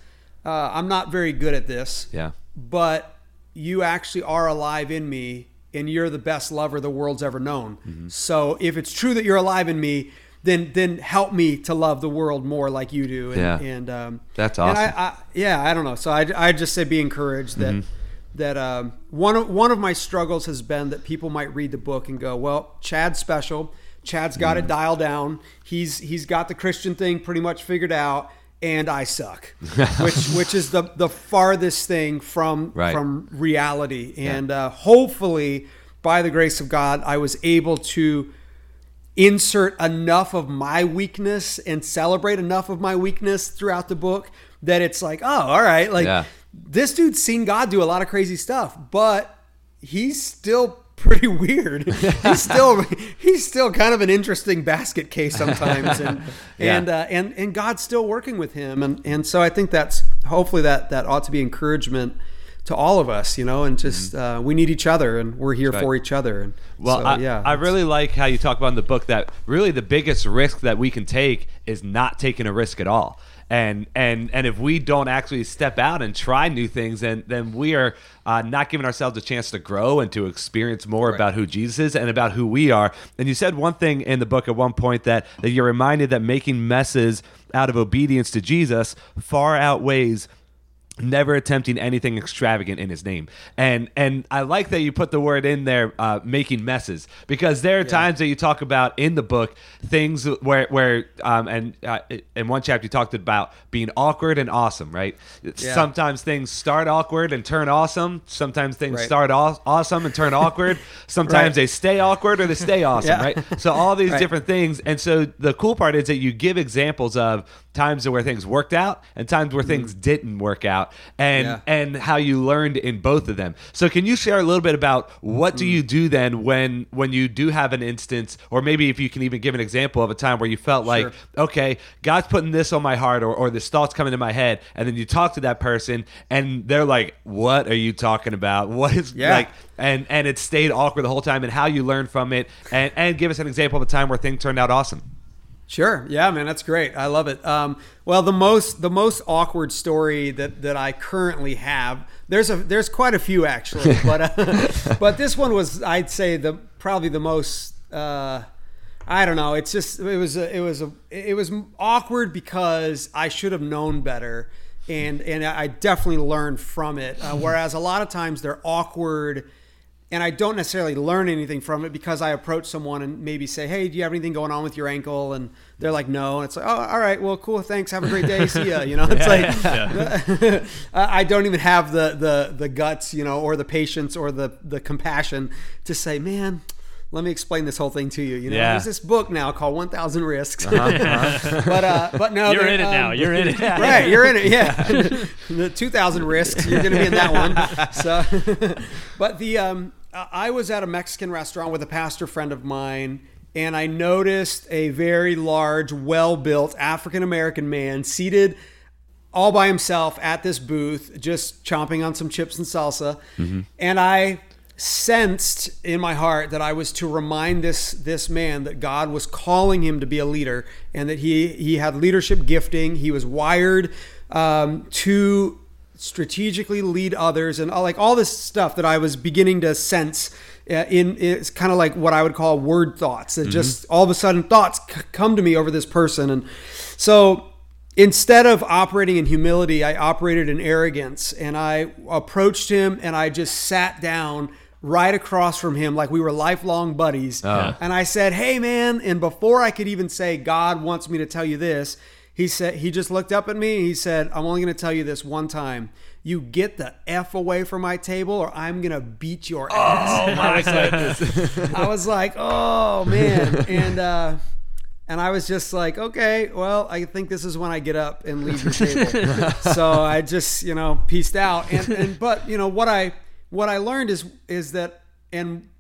uh, I'm not very good at this, yeah, but you actually are alive in me, and you're the best lover the world's ever known. Mm-hmm. So if it's true that you're alive in me, then then help me to love the world more like you do. And, yeah. and um, that's awesome. And I, I, yeah, I don't know. So I I just say be encouraged that mm-hmm. that um, one of, one of my struggles has been that people might read the book and go, well, Chad's special. Chad's got mm-hmm. it dialed down. He's he's got the Christian thing pretty much figured out. And I suck, which which is the, the farthest thing from right. from reality. And yeah. uh, hopefully, by the grace of God, I was able to insert enough of my weakness and celebrate enough of my weakness throughout the book that it's like, oh, all right, like yeah. this dude's seen God do a lot of crazy stuff, but he's still pretty weird. He's still he's still kind of an interesting basket case sometimes, and yeah. and uh, and and God's still working with him, and and so I think that's hopefully that that ought to be encouragement to all of us, you know, and just mm-hmm. uh, we need each other, and we're here right. for each other. And well, so, I, yeah, I really like how you talk about in the book that really the biggest risk that we can take is not taking a risk at all, and and and if we don't actually step out and try new things, and then, then we are. Uh, not giving ourselves a chance to grow and to experience more right. about who Jesus is and about who we are. And you said one thing in the book at one point that, that you're reminded that making messes out of obedience to Jesus far outweighs never attempting anything extravagant in his name. And and I like that you put the word in there, uh, making messes, because there are yeah. times that you talk about in the book things where, where um, and uh, in one chapter you talked about being awkward and awesome, right? Yeah. Sometimes things start awkward and turn awesome. Sometimes things right. start aw- awesome and turn awkward. Sometimes right. they stay awkward or they stay awesome, yeah. right? So all these right. different things. And so the cool part is that you give examples of times where things worked out and times where mm-hmm. things didn't work out, and yeah. and how you learned in both of them. So can you share a little bit about what mm-hmm. do you do then when when you do have an instance, or maybe if you can even give an example of a time where you felt sure. like, okay, God's putting this on my heart, or, or this thought's coming to my head, and then you talk to that person and they're like, what are you talking about? What is yeah. like, and and it stayed awkward the whole time, and how you learned from it, and, and give us an example of a time where things turned out awesome. Sure. Yeah, man, that's great. I love it. Um, well, the most the most awkward story that, that I currently have, there's a there's quite a few actually, but uh, but this one was, I'd say, the probably the most. Uh, I don't know. It's just it was a, it was a, it was awkward because I should have known better, and and I definitely learned from it. Uh, whereas a lot of times they're awkward. And I don't necessarily learn anything from it because I approach someone and maybe say, hey, do you have anything going on with your ankle? And they're like, no. And it's like, oh, all right, well, cool. Thanks. Have a great day. See ya. You know, it's yeah, like, yeah. I don't even have the, the, the guts, you know, or the patience or the, the compassion to say, man, let me explain this whole thing to you. You know, yeah. There's this book now called one thousand Risks. Uh-huh, uh-huh. but, uh, but no, you're in it um, now. You're in it. Right. You're in it. Yeah. The two thousand Risks, you're going to be in that one. So, but the, um, I was at a Mexican restaurant with a pastor friend of mine, and I noticed a very large, well-built African-American man seated all by himself at this booth, just chomping on some chips and salsa. Mm-hmm. And I sensed in my heart that I was to remind this this man that God was calling him to be a leader, and that he, he had leadership gifting. He was wired um, to strategically lead others, and all, like all this stuff that I was beginning to sense uh, in it's kind of like what I would call word thoughts that mm-hmm. just all of a sudden thoughts c- come to me over this person. And so instead of operating in humility, I operated in arrogance, and I approached him and I just sat down right across from him like we were lifelong buddies. Uh-huh. And I said, hey man, and before I could even say God wants me to tell you this, he said, he just looked up at me and he said, I'm only going to tell you this one time. You get the F away from my table or I'm going to beat your ass. Oh, my goodness. I was like, oh, man. And uh, and I was just like, okay, well, I think this is when I get up and leave your table. So I just, you know, peaced out. And, and but, you know, what I what I learned is is that, and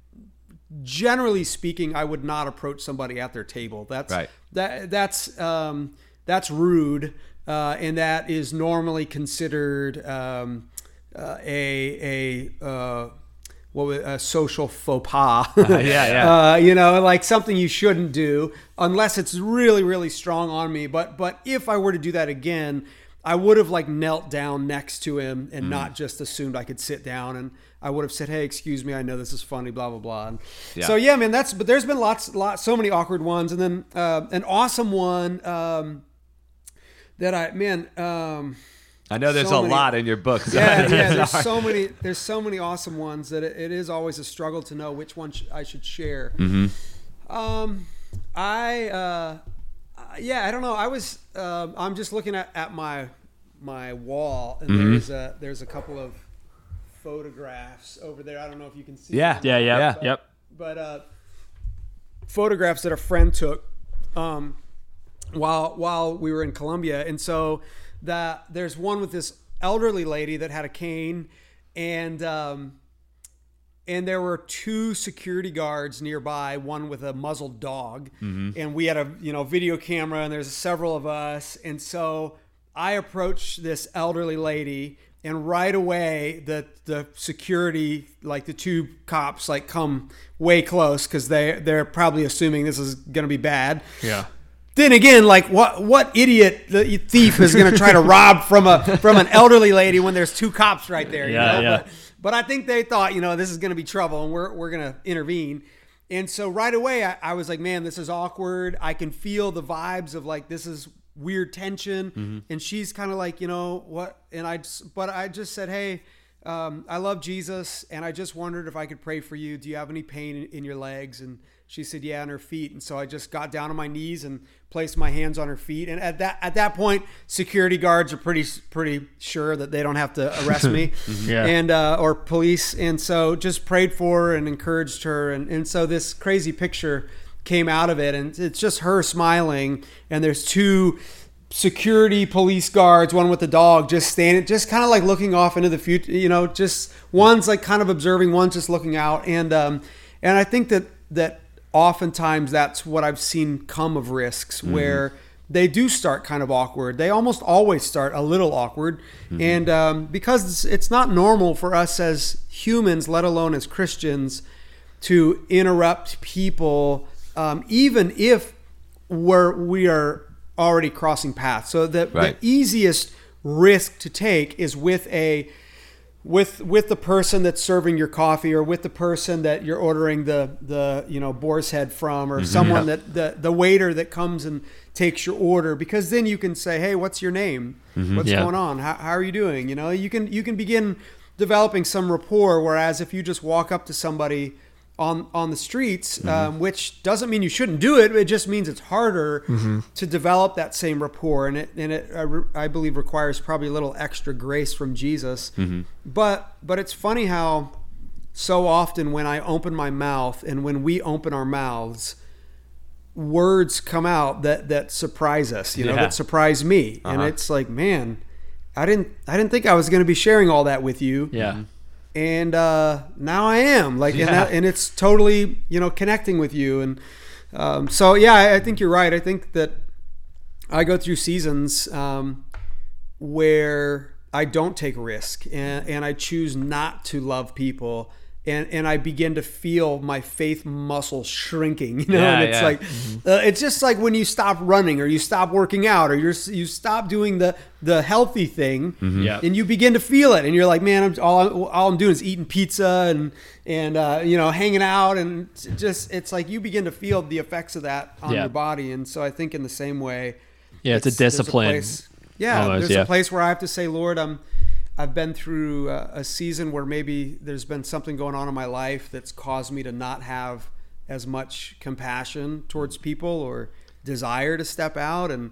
generally speaking, I would not approach somebody at their table. That's right. That that's um That's rude, uh, and that is normally considered um, uh, a a uh, what was, a social faux pas. uh, yeah, yeah. Uh, you know, like something you shouldn't do unless it's really, really strong on me. But but if I were to do that again, I would have like knelt down next to him and mm. not just assumed I could sit down, and I would have said, "Hey, excuse me, I know this is funny, blah blah blah." And yeah. So yeah, man, that's but there's been lots, lots, so many awkward ones, and then uh, an awesome one. Um, That I man, um, I know there's so a many, lot in your book. So yeah, yeah. There's hard. so many. There's so many awesome ones that it, it is always a struggle to know which one sh- I should share. Mm-hmm. Um, I uh, yeah, I don't know. I was um, I'm just looking at, at my my wall, and mm-hmm. there's a there's a couple of photographs over there. I don't know if you can see. Yeah, yeah, yeah, yeah. But, yep. But uh, photographs that a friend took. Um, while while we were in Colombia. And so the, there's one with this elderly lady that had a cane, and um, and there were two security guards nearby, one with a muzzled dog. Mm-hmm. And we had a you know video camera, and there's several of us. And so I approached this elderly lady, and right away the the security, like the two cops, like come way close because they, they're probably assuming this is going to be bad. Yeah. Then again, like what what idiot the thief is going to try to rob from a from an elderly lady when there's two cops right there? You yeah, know? Yeah. But, but I think they thought, you know, this is going to be trouble, and we're we're going to intervene. And so right away, I, I was like, man, this is awkward. I can feel the vibes of like this is weird tension. Mm-hmm. And she's kind of like, you know what? And I just, but I just said, hey, um, I love Jesus, and I just wondered if I could pray for you. Do you have any pain in, in your legs? And she said, yeah, on her feet. And so I just got down on my knees and placed my hands on her feet. And at that at that point, security guards are pretty pretty sure that they don't have to arrest me yeah. and uh, or police. And so just prayed for her and encouraged her. And, and so this crazy picture came out of it. And it's just her smiling. And there's two security police guards, one with a dog, just standing, just kind of like looking off into the future. You know, just one's like kind of observing, one's just looking out. And, um, and I think that that... oftentimes that's what I've seen come of risks where mm-hmm. they do start kind of awkward. They almost always start a little awkward. Mm-hmm. And um, because it's not normal for us as humans, let alone as Christians, to interrupt people, um, even if where we are already crossing paths. So the, right. the easiest risk to take is with a with with the person that's serving your coffee, or with the person that you're ordering the the you know boar's head from, or mm-hmm. someone yeah. that the, the waiter that comes and takes your order, because then you can say, hey, what's your name? Mm-hmm. What's yeah. going on? How, how are you doing? You know, you can you can begin developing some rapport. Whereas if you just walk up to somebody on on the streets, mm-hmm. um, which doesn't mean you shouldn't do it, it just means it's harder mm-hmm. to develop that same rapport, and it and it I, re, I believe requires probably a little extra grace from Jesus. Mm-hmm. But but it's funny how so often when I open my mouth and when we open our mouths, words come out that that surprise us, you know, yeah. that surprise me, uh-huh. and it's like, man, I didn't I didn't think I was going to be sharing all that with you. Yeah. And uh, now I am, like, yeah. and, that, and it's totally, you know, connecting with you. And um, so, yeah, I, I think you're right. I think that I go through seasons um, where I don't take risk, and, and I choose not to love people. And, and I begin to feel my faith muscle shrinking, you know, yeah, and it's yeah. like, mm-hmm. uh, it's just like when you stop running, or you stop working out, or you're, you stop doing the, the healthy thing, mm-hmm. yep. and you begin to feel it. And you're like, man, I'm all, all I'm doing is eating pizza and, and, uh, you know, hanging out, and just, it's like, you begin to feel the effects of that on yeah. your body. And so I think in the same way, yeah, it's, it's a discipline. There's a place, yeah. Almost, there's yeah. a place where I have to say, Lord, I'm, I've been through a season where maybe there's been something going on in my life that's caused me to not have as much compassion towards people, or desire to step out, and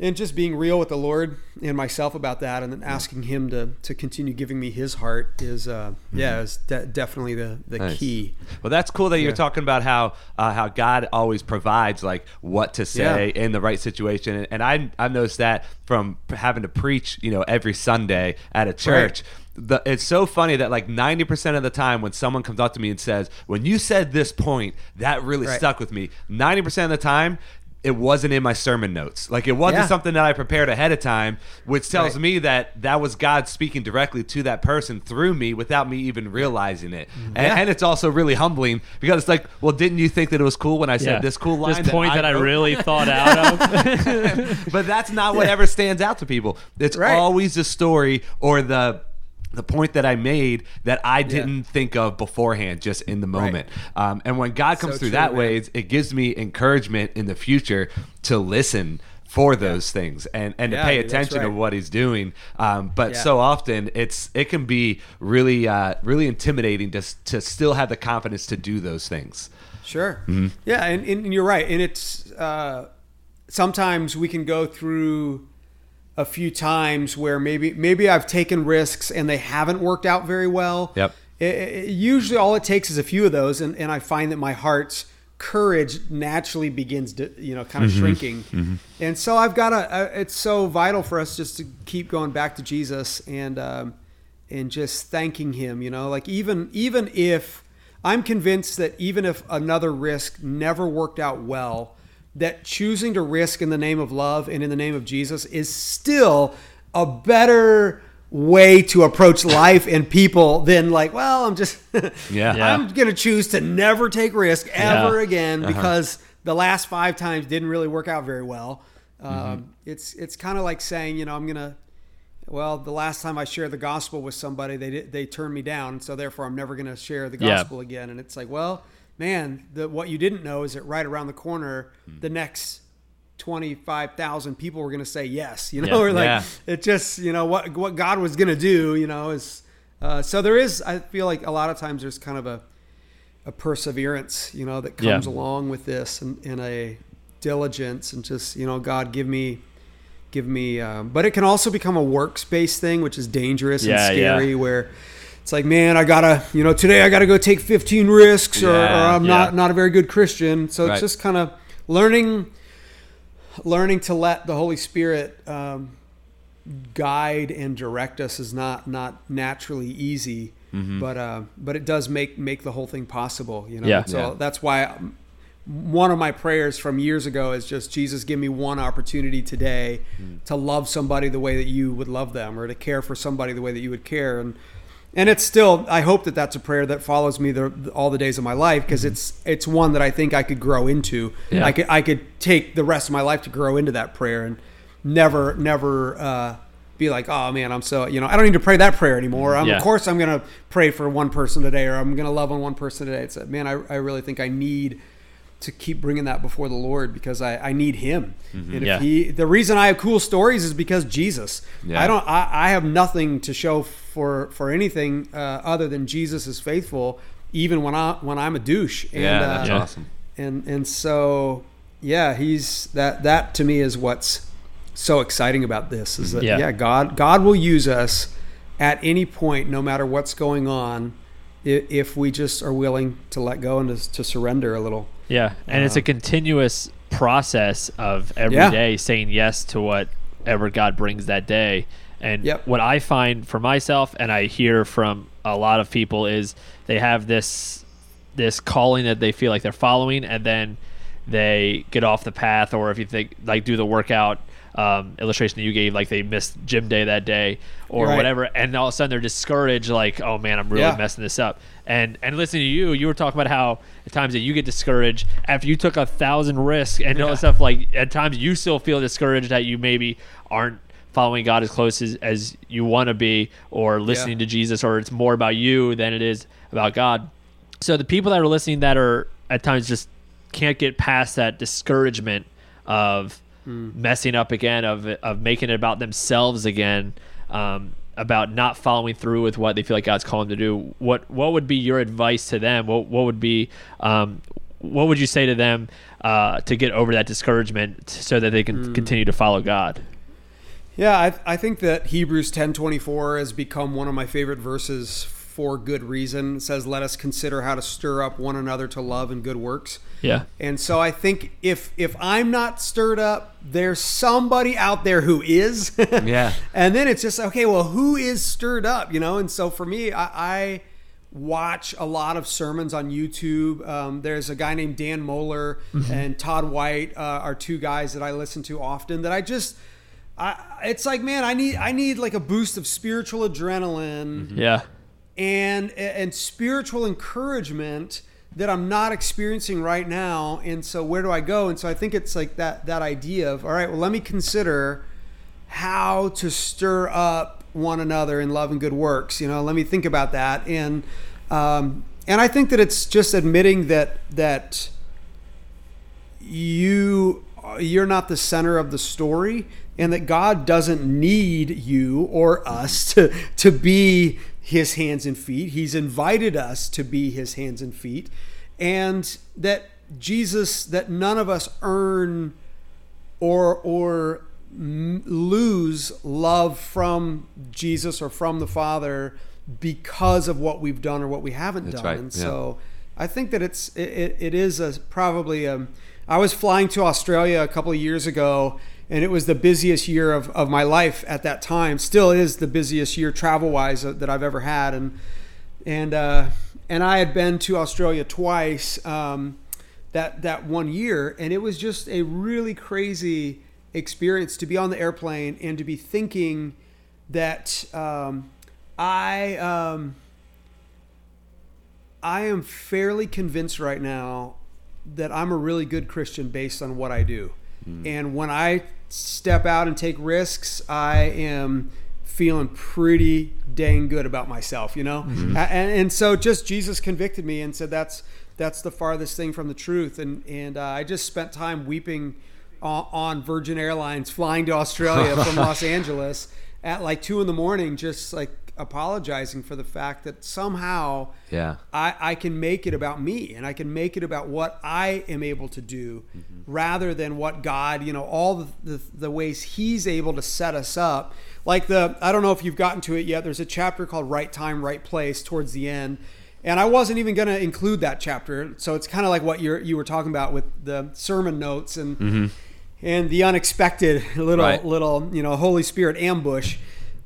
and just being real with the Lord and myself about that, and then asking Him to to continue giving me His heart is uh, mm-hmm. yeah is de- definitely the, the nice. key. Well, that's cool that you're yeah. talking about how uh, how God always provides, like, what to say yeah. in the right situation, and, and I I've noticed that from having to preach, you know, every Sunday at a church. Right. The, it's so funny that, like, ninety percent of the time when someone comes up to me and says, "When you said this point, that really right. stuck with me," ninety percent of the time, it wasn't in my sermon notes. Like, it wasn't yeah. something that I prepared ahead of time, which tells right. me that that was God speaking directly to that person through me without me even realizing it. Yeah. And, and it's also really humbling, because it's like, well, didn't you think that it was cool when I said yeah. this cool line? This that point I that I wrote? Really thought out of. But that's not what yeah. ever stands out to people. It's right. always the story, or the the point that I made that I didn't yeah. think of beforehand, just in the moment. Right. Um, and when God comes so through true, that man. way, it gives me encouragement in the future to listen for those yeah. things, and, and yeah, to pay attention right. to what He's doing. Um, but yeah. so often it's, it can be really, uh, really intimidating to, to still have the confidence to do those things. Sure. Mm-hmm. Yeah. And, and you're right. And it's, uh, sometimes we can go through a few times where maybe maybe I've taken risks and they haven't worked out very well. Yep. It, it, usually all it takes is a few of those, and, and I find that my heart's courage naturally begins to, you know, kind of mm-hmm. shrinking. Mm-hmm. And so I've got to, it's so vital for us just to keep going back to Jesus, and um, and just thanking Him, you know, like, even even if I'm convinced that even if another risk never worked out well, that choosing to risk in the name of love and in the name of Jesus is still a better way to approach life and people than, like, well, I'm just, yeah. yeah. I'm going to choose to never take risk ever yeah. again, because uh-huh. the last five times didn't really work out very well. Um, mm-hmm. It's, it's kind of like saying, you know, I'm going to, well, the last time I shared the gospel with somebody, they they turned me down. So therefore I'm never going to share the gospel yeah. again. And it's like, well, man, the, what you didn't know is that right around the corner, the next twenty-five thousand people were going to say yes, you know, yeah, or like yeah. it just, you know, what what God was going to do, you know, is uh, so there is, I feel like a lot of times there's kind of a a perseverance, you know, that comes yeah. along with this, and, and a diligence, and just, you know, God, give me, give me, um, but it can also become a workspace thing, which is dangerous yeah, and scary yeah. where it's like, man, I gotta, you know, today I gotta go take fifteen risks, or, yeah, or I'm yeah. not, not a very good Christian. So right. it's just kind of learning, learning to let the Holy Spirit um, guide and direct us is not, not naturally easy, mm-hmm. but uh, but it does make make the whole thing possible. You know, yeah, so yeah. that's why one of my prayers from years ago is just, Jesus, give me one opportunity today mm. to love somebody the way that you would love them, or to care for somebody the way that you would care. And And it's still, I hope that that's a prayer that follows me the, all the days of my life, because mm-hmm. it's it's one that I think I could grow into. Yeah. I could I could take the rest of my life to grow into that prayer and never never uh, be like, oh man, I'm so, you know, I don't need to pray that prayer anymore. I'm, yeah. Of course, I'm gonna pray for one person today, or I'm gonna love on one person today. It's like, man, I I really think I need to keep bringing that before the Lord, because I, I need him. Mm-hmm. And if yeah. he, the reason I have cool stories is because Jesus, yeah. I don't, I, I have nothing to show for, for anything uh, other than Jesus is faithful, even when I, when I'm a douche. And, yeah, that's uh, awesome. And, and so, yeah, he's that, that to me is what's so exciting about this is that, yeah, yeah God, God will use us at any point, no matter what's going on, if we just are willing to let go and to, to surrender a little. Yeah, and uh, it's a continuous process of every yeah. day saying yes to whatever God brings that day. And yep. what I find for myself, and I hear from a lot of people, is they have this this calling that they feel like they're following, and then they get off the path, or if you think, like, do the workout um, illustration that you gave, like they missed gym day that day or right. whatever, and all of a sudden they're discouraged, like, oh man, I'm really yeah. messing this up. And and listening to you, you were talking about how at times that you get discouraged after you took a thousand risks and yeah. all that stuff. Like, at times you still feel discouraged that you maybe aren't following God as close as, as you want to be, or listening yeah. to Jesus, or it's more about you than it is about God. So the people that are listening that are at times just can't get past that discouragement of mm. messing up again, of of making it about themselves again, um, about not following through with what they feel like God's calling them to do. What what would be your advice to them? What what would be um, what would you say to them uh, to get over that discouragement so that they can mm. continue to follow God? Yeah, I, I think that Hebrews ten twenty-four has become one of my favorite verses for good reason. It says, "Let us consider how to stir up one another to love and good works." Yeah. And so I think if if I'm not stirred up, there's somebody out there who is. yeah. And then it's just, okay, well, who is stirred up, you know? And so for me, I, I watch a lot of sermons on YouTube. Um, there's a guy named Dan Moeller mm-hmm. and Todd White uh, are two guys that I listen to often that I just, I it's like, man, I need I need like a boost of spiritual adrenaline. Mm-hmm. Yeah. And and spiritual encouragement that I'm not experiencing right now. And so where do I go? And so I think it's like that that idea of, all right, well, let me consider how to stir up one another in love and good works. You know, let me think about that. And um, and I think that it's just admitting that that you you're not the center of the story, and that God doesn't need you or us to to be his hands and feet. He's invited us to be his hands and feet, and that Jesus, that none of us earn or or lose love from Jesus or from the Father because of what we've done or what we haven't That's done. Right. And yeah. so I think that it's it, it is a probably a, I was flying to Australia a couple of years ago, and it was the busiest year of, of my life at that time. Still is the busiest year travel-wise that I've ever had. And and uh, and I had been to Australia twice um, that that one year, and it was just a really crazy experience to be on the airplane and to be thinking that um, I um, I am fairly convinced right now that I'm a really good Christian based on what I do. Mm. And when I step out and take risks, I am feeling pretty dang good about myself, you know? Mm-hmm. I, and, and so just Jesus convicted me and said, that's that's the farthest thing from the truth. And, and uh, I just spent time weeping on, on Virgin Airlines, flying to Australia from Los Angeles at like two in the morning, just like apologizing for the fact that somehow yeah. I, I can make it about me, and I can make it about what I am able to do mm-hmm. rather than what God, you know, all the, the the ways he's able to set us up. Like the, I don't know if you've gotten to it yet, there's a chapter called Right Time, Right Place towards the end. And I wasn't even going to include that chapter. So it's kind of like what you're, you were talking about with the sermon notes and, mm-hmm. and the unexpected little, right. little, you know, Holy Spirit ambush.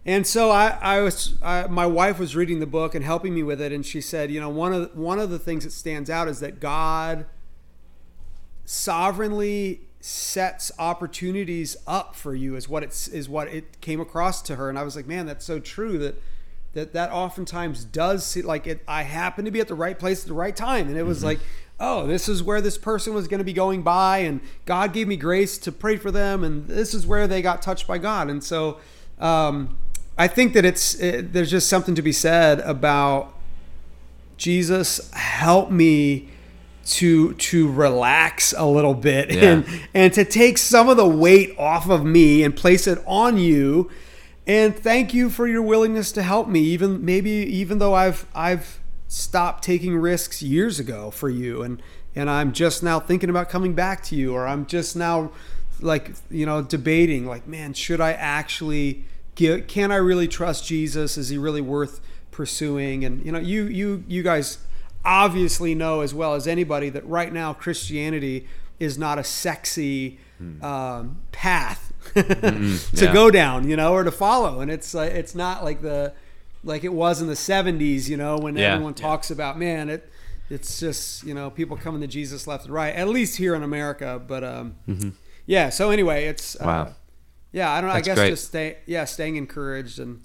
And so I, I was, I, my wife was reading the book and helping me with it, and she said, you know, one of the, one of the things that stands out is that God sovereignly sets opportunities up for you, is what it's is what it came across to her. And I was like, man, that's so true. That that that oftentimes does see, like, it, I happened to be at the right place at the right time. And it was mm-hmm. like, oh, this is where this person was going to be going by, and God gave me grace to pray for them. And this is where they got touched by God. And so um, I think that it's, it, there's just something to be said about Jesus, help me to to relax a little bit yeah. and and to take some of the weight off of me and place it on you. And thank you for your willingness to help me, even maybe even though I've I've stopped taking risks years ago for you, and and I'm just now thinking about coming back to you, or I'm just now, like, you know, debating, like, man, should I actually give, can I really trust Jesus? Is he really worth pursuing? And, you know, you you you guys obviously know as well as anybody that right now Christianity is not a sexy mm. um, path mm-hmm. to yeah. go down, you know, or to follow. And it's uh, it's not like the like it was in the seventies, you know, when yeah. everyone talks yeah. about, man, it it's just, you know, people coming to Jesus left and right, at least here in America. But um, mm-hmm. yeah, so anyway, it's uh, wow. yeah, I don't know. That's I guess great. just stay, yeah, staying encouraged and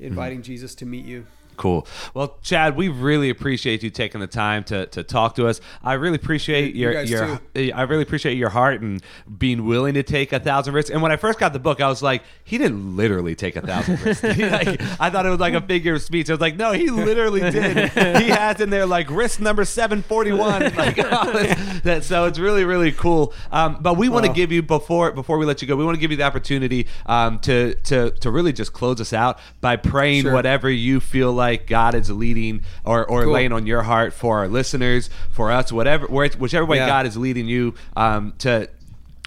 inviting mm-hmm. Jesus to meet you. Cool. Well, Chad, we really appreciate you taking the time to, to talk to us. I really appreciate your, you your too. I really appreciate your heart and being willing to take a thousand risks. And when I first got the book, I was like, he didn't literally take a thousand risks. Like, I thought it was like a figure of speech. I was like, no, he literally did. He has in there like risk number seven forty-one. Like, oh, that's, that, so it's really, really cool. Um, but we want to well, give you before before we let you go, we want to give you the opportunity um, to to to really just close us out by praying sure. whatever you feel like. Like God is leading or, or cool. laying on your heart for our listeners, for us, whatever, whichever way yeah. God is leading you um, to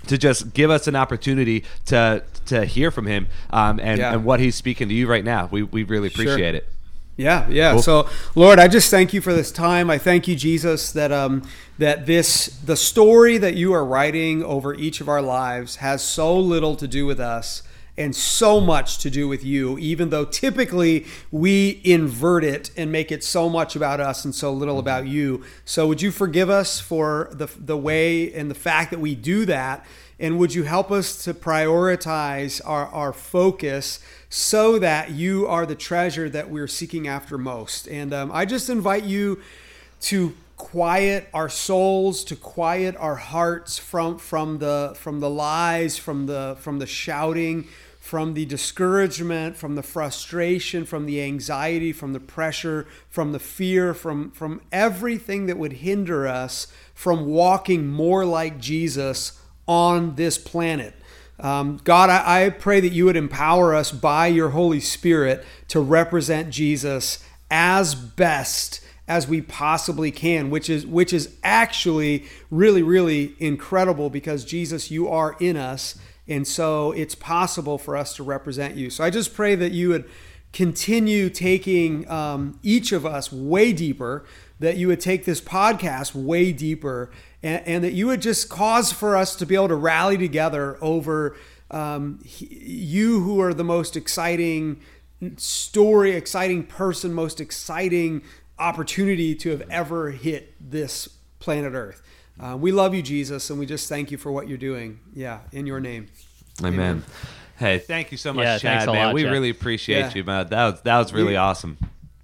to just give us an opportunity to to hear from Him um, and, yeah. and what He's speaking to you right now. We we really appreciate sure. it. Yeah, yeah. Cool. So, Lord, I just thank you for this time. I thank you, Jesus, that um that this the story that you are writing over each of our lives has so little to do with us and so much to do with you, even though typically we invert it and make it so much about us and so little about you. So would you forgive us for the the way and the fact that we do that? And would you help us to prioritize our, our focus so that you are the treasure that we're seeking after most? And um, I just invite you to quiet our souls, to quiet our hearts from from the from the lies, from the from the shouting, from the discouragement, from the frustration, from the anxiety, from the pressure, from the fear, from, from everything that would hinder us from walking more like Jesus on this planet. Um, God, I, I pray that you would empower us by your Holy Spirit to represent Jesus as best as we possibly can, which is which is actually really, really incredible because, Jesus, you are in us. And so it's possible for us to represent you. So I just pray that you would continue taking um, each of us way deeper, that you would take this podcast way deeper, and, and that you would just cause for us to be able to rally together over um, you who are the most exciting story, exciting person, most exciting opportunity to have ever hit this planet Earth. Uh, we love you, Jesus, and we just thank you for what you're doing. Yeah, in your name. Amen. Amen. Hey, thank you so much, yeah, Chad, man. Lot, we Chad. really appreciate yeah. you, man. That was, that was really you, awesome.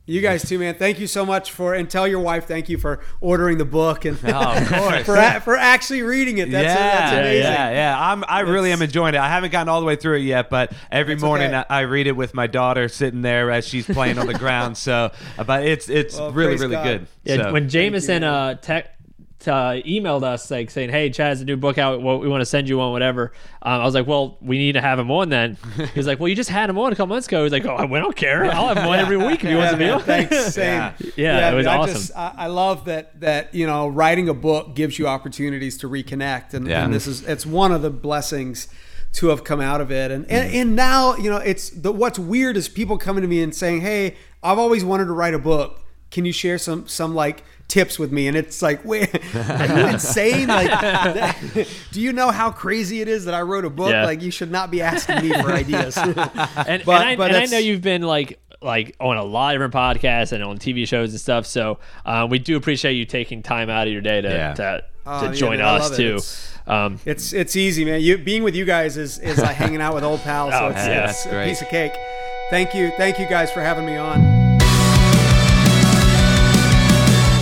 You guys too, man. Thank you so much for, and tell your wife thank you for ordering the book and oh, of course. for for actually reading it. That's, yeah, that's amazing. Yeah, yeah. I'm, I it's, really am enjoying it. I haven't gotten all the way through it yet, but every morning okay. I, I read it with my daughter sitting there as she's playing on the ground. So, but it's it's well, really really God. good. Yeah, so. When Jameson you, uh tech Uh, emailed us like saying, "Hey, Chad has a new book out. Well, we want to send you one, whatever." Um, I was like, "Well, we need to have him on then." He was like, "Well, you just had him on a couple months ago." He was like, "Oh, we don't care. I'll have one every week if yeah, you want to be on." Thanks. Same. Yeah, yeah, yeah, it was I awesome. Just, I, I love that that you know, writing a book gives you opportunities to reconnect, and, yeah. and this is it's one of the blessings to have come out of it. And and, mm. and now you know it's the what's weird is people coming to me and saying, "Hey, I've always wanted to write a book. Can you share some some like?" tips with me?" And it's like, wait, are you insane? Like, that, do you know how crazy it is that I wrote a book? Yeah. Like, you should not be asking me for ideas. and, but, and, I, but and I know you've been like like on a lot of different podcasts and on T V shows and stuff, so uh, we do appreciate you taking time out of your day to yeah. to, to oh, join yeah, us it. too. It's, um, it's it's easy, man. You being with you guys is is like hanging out with old pals. So oh, it's, yeah, it's a piece of cake. Thank you. Thank you guys for having me on.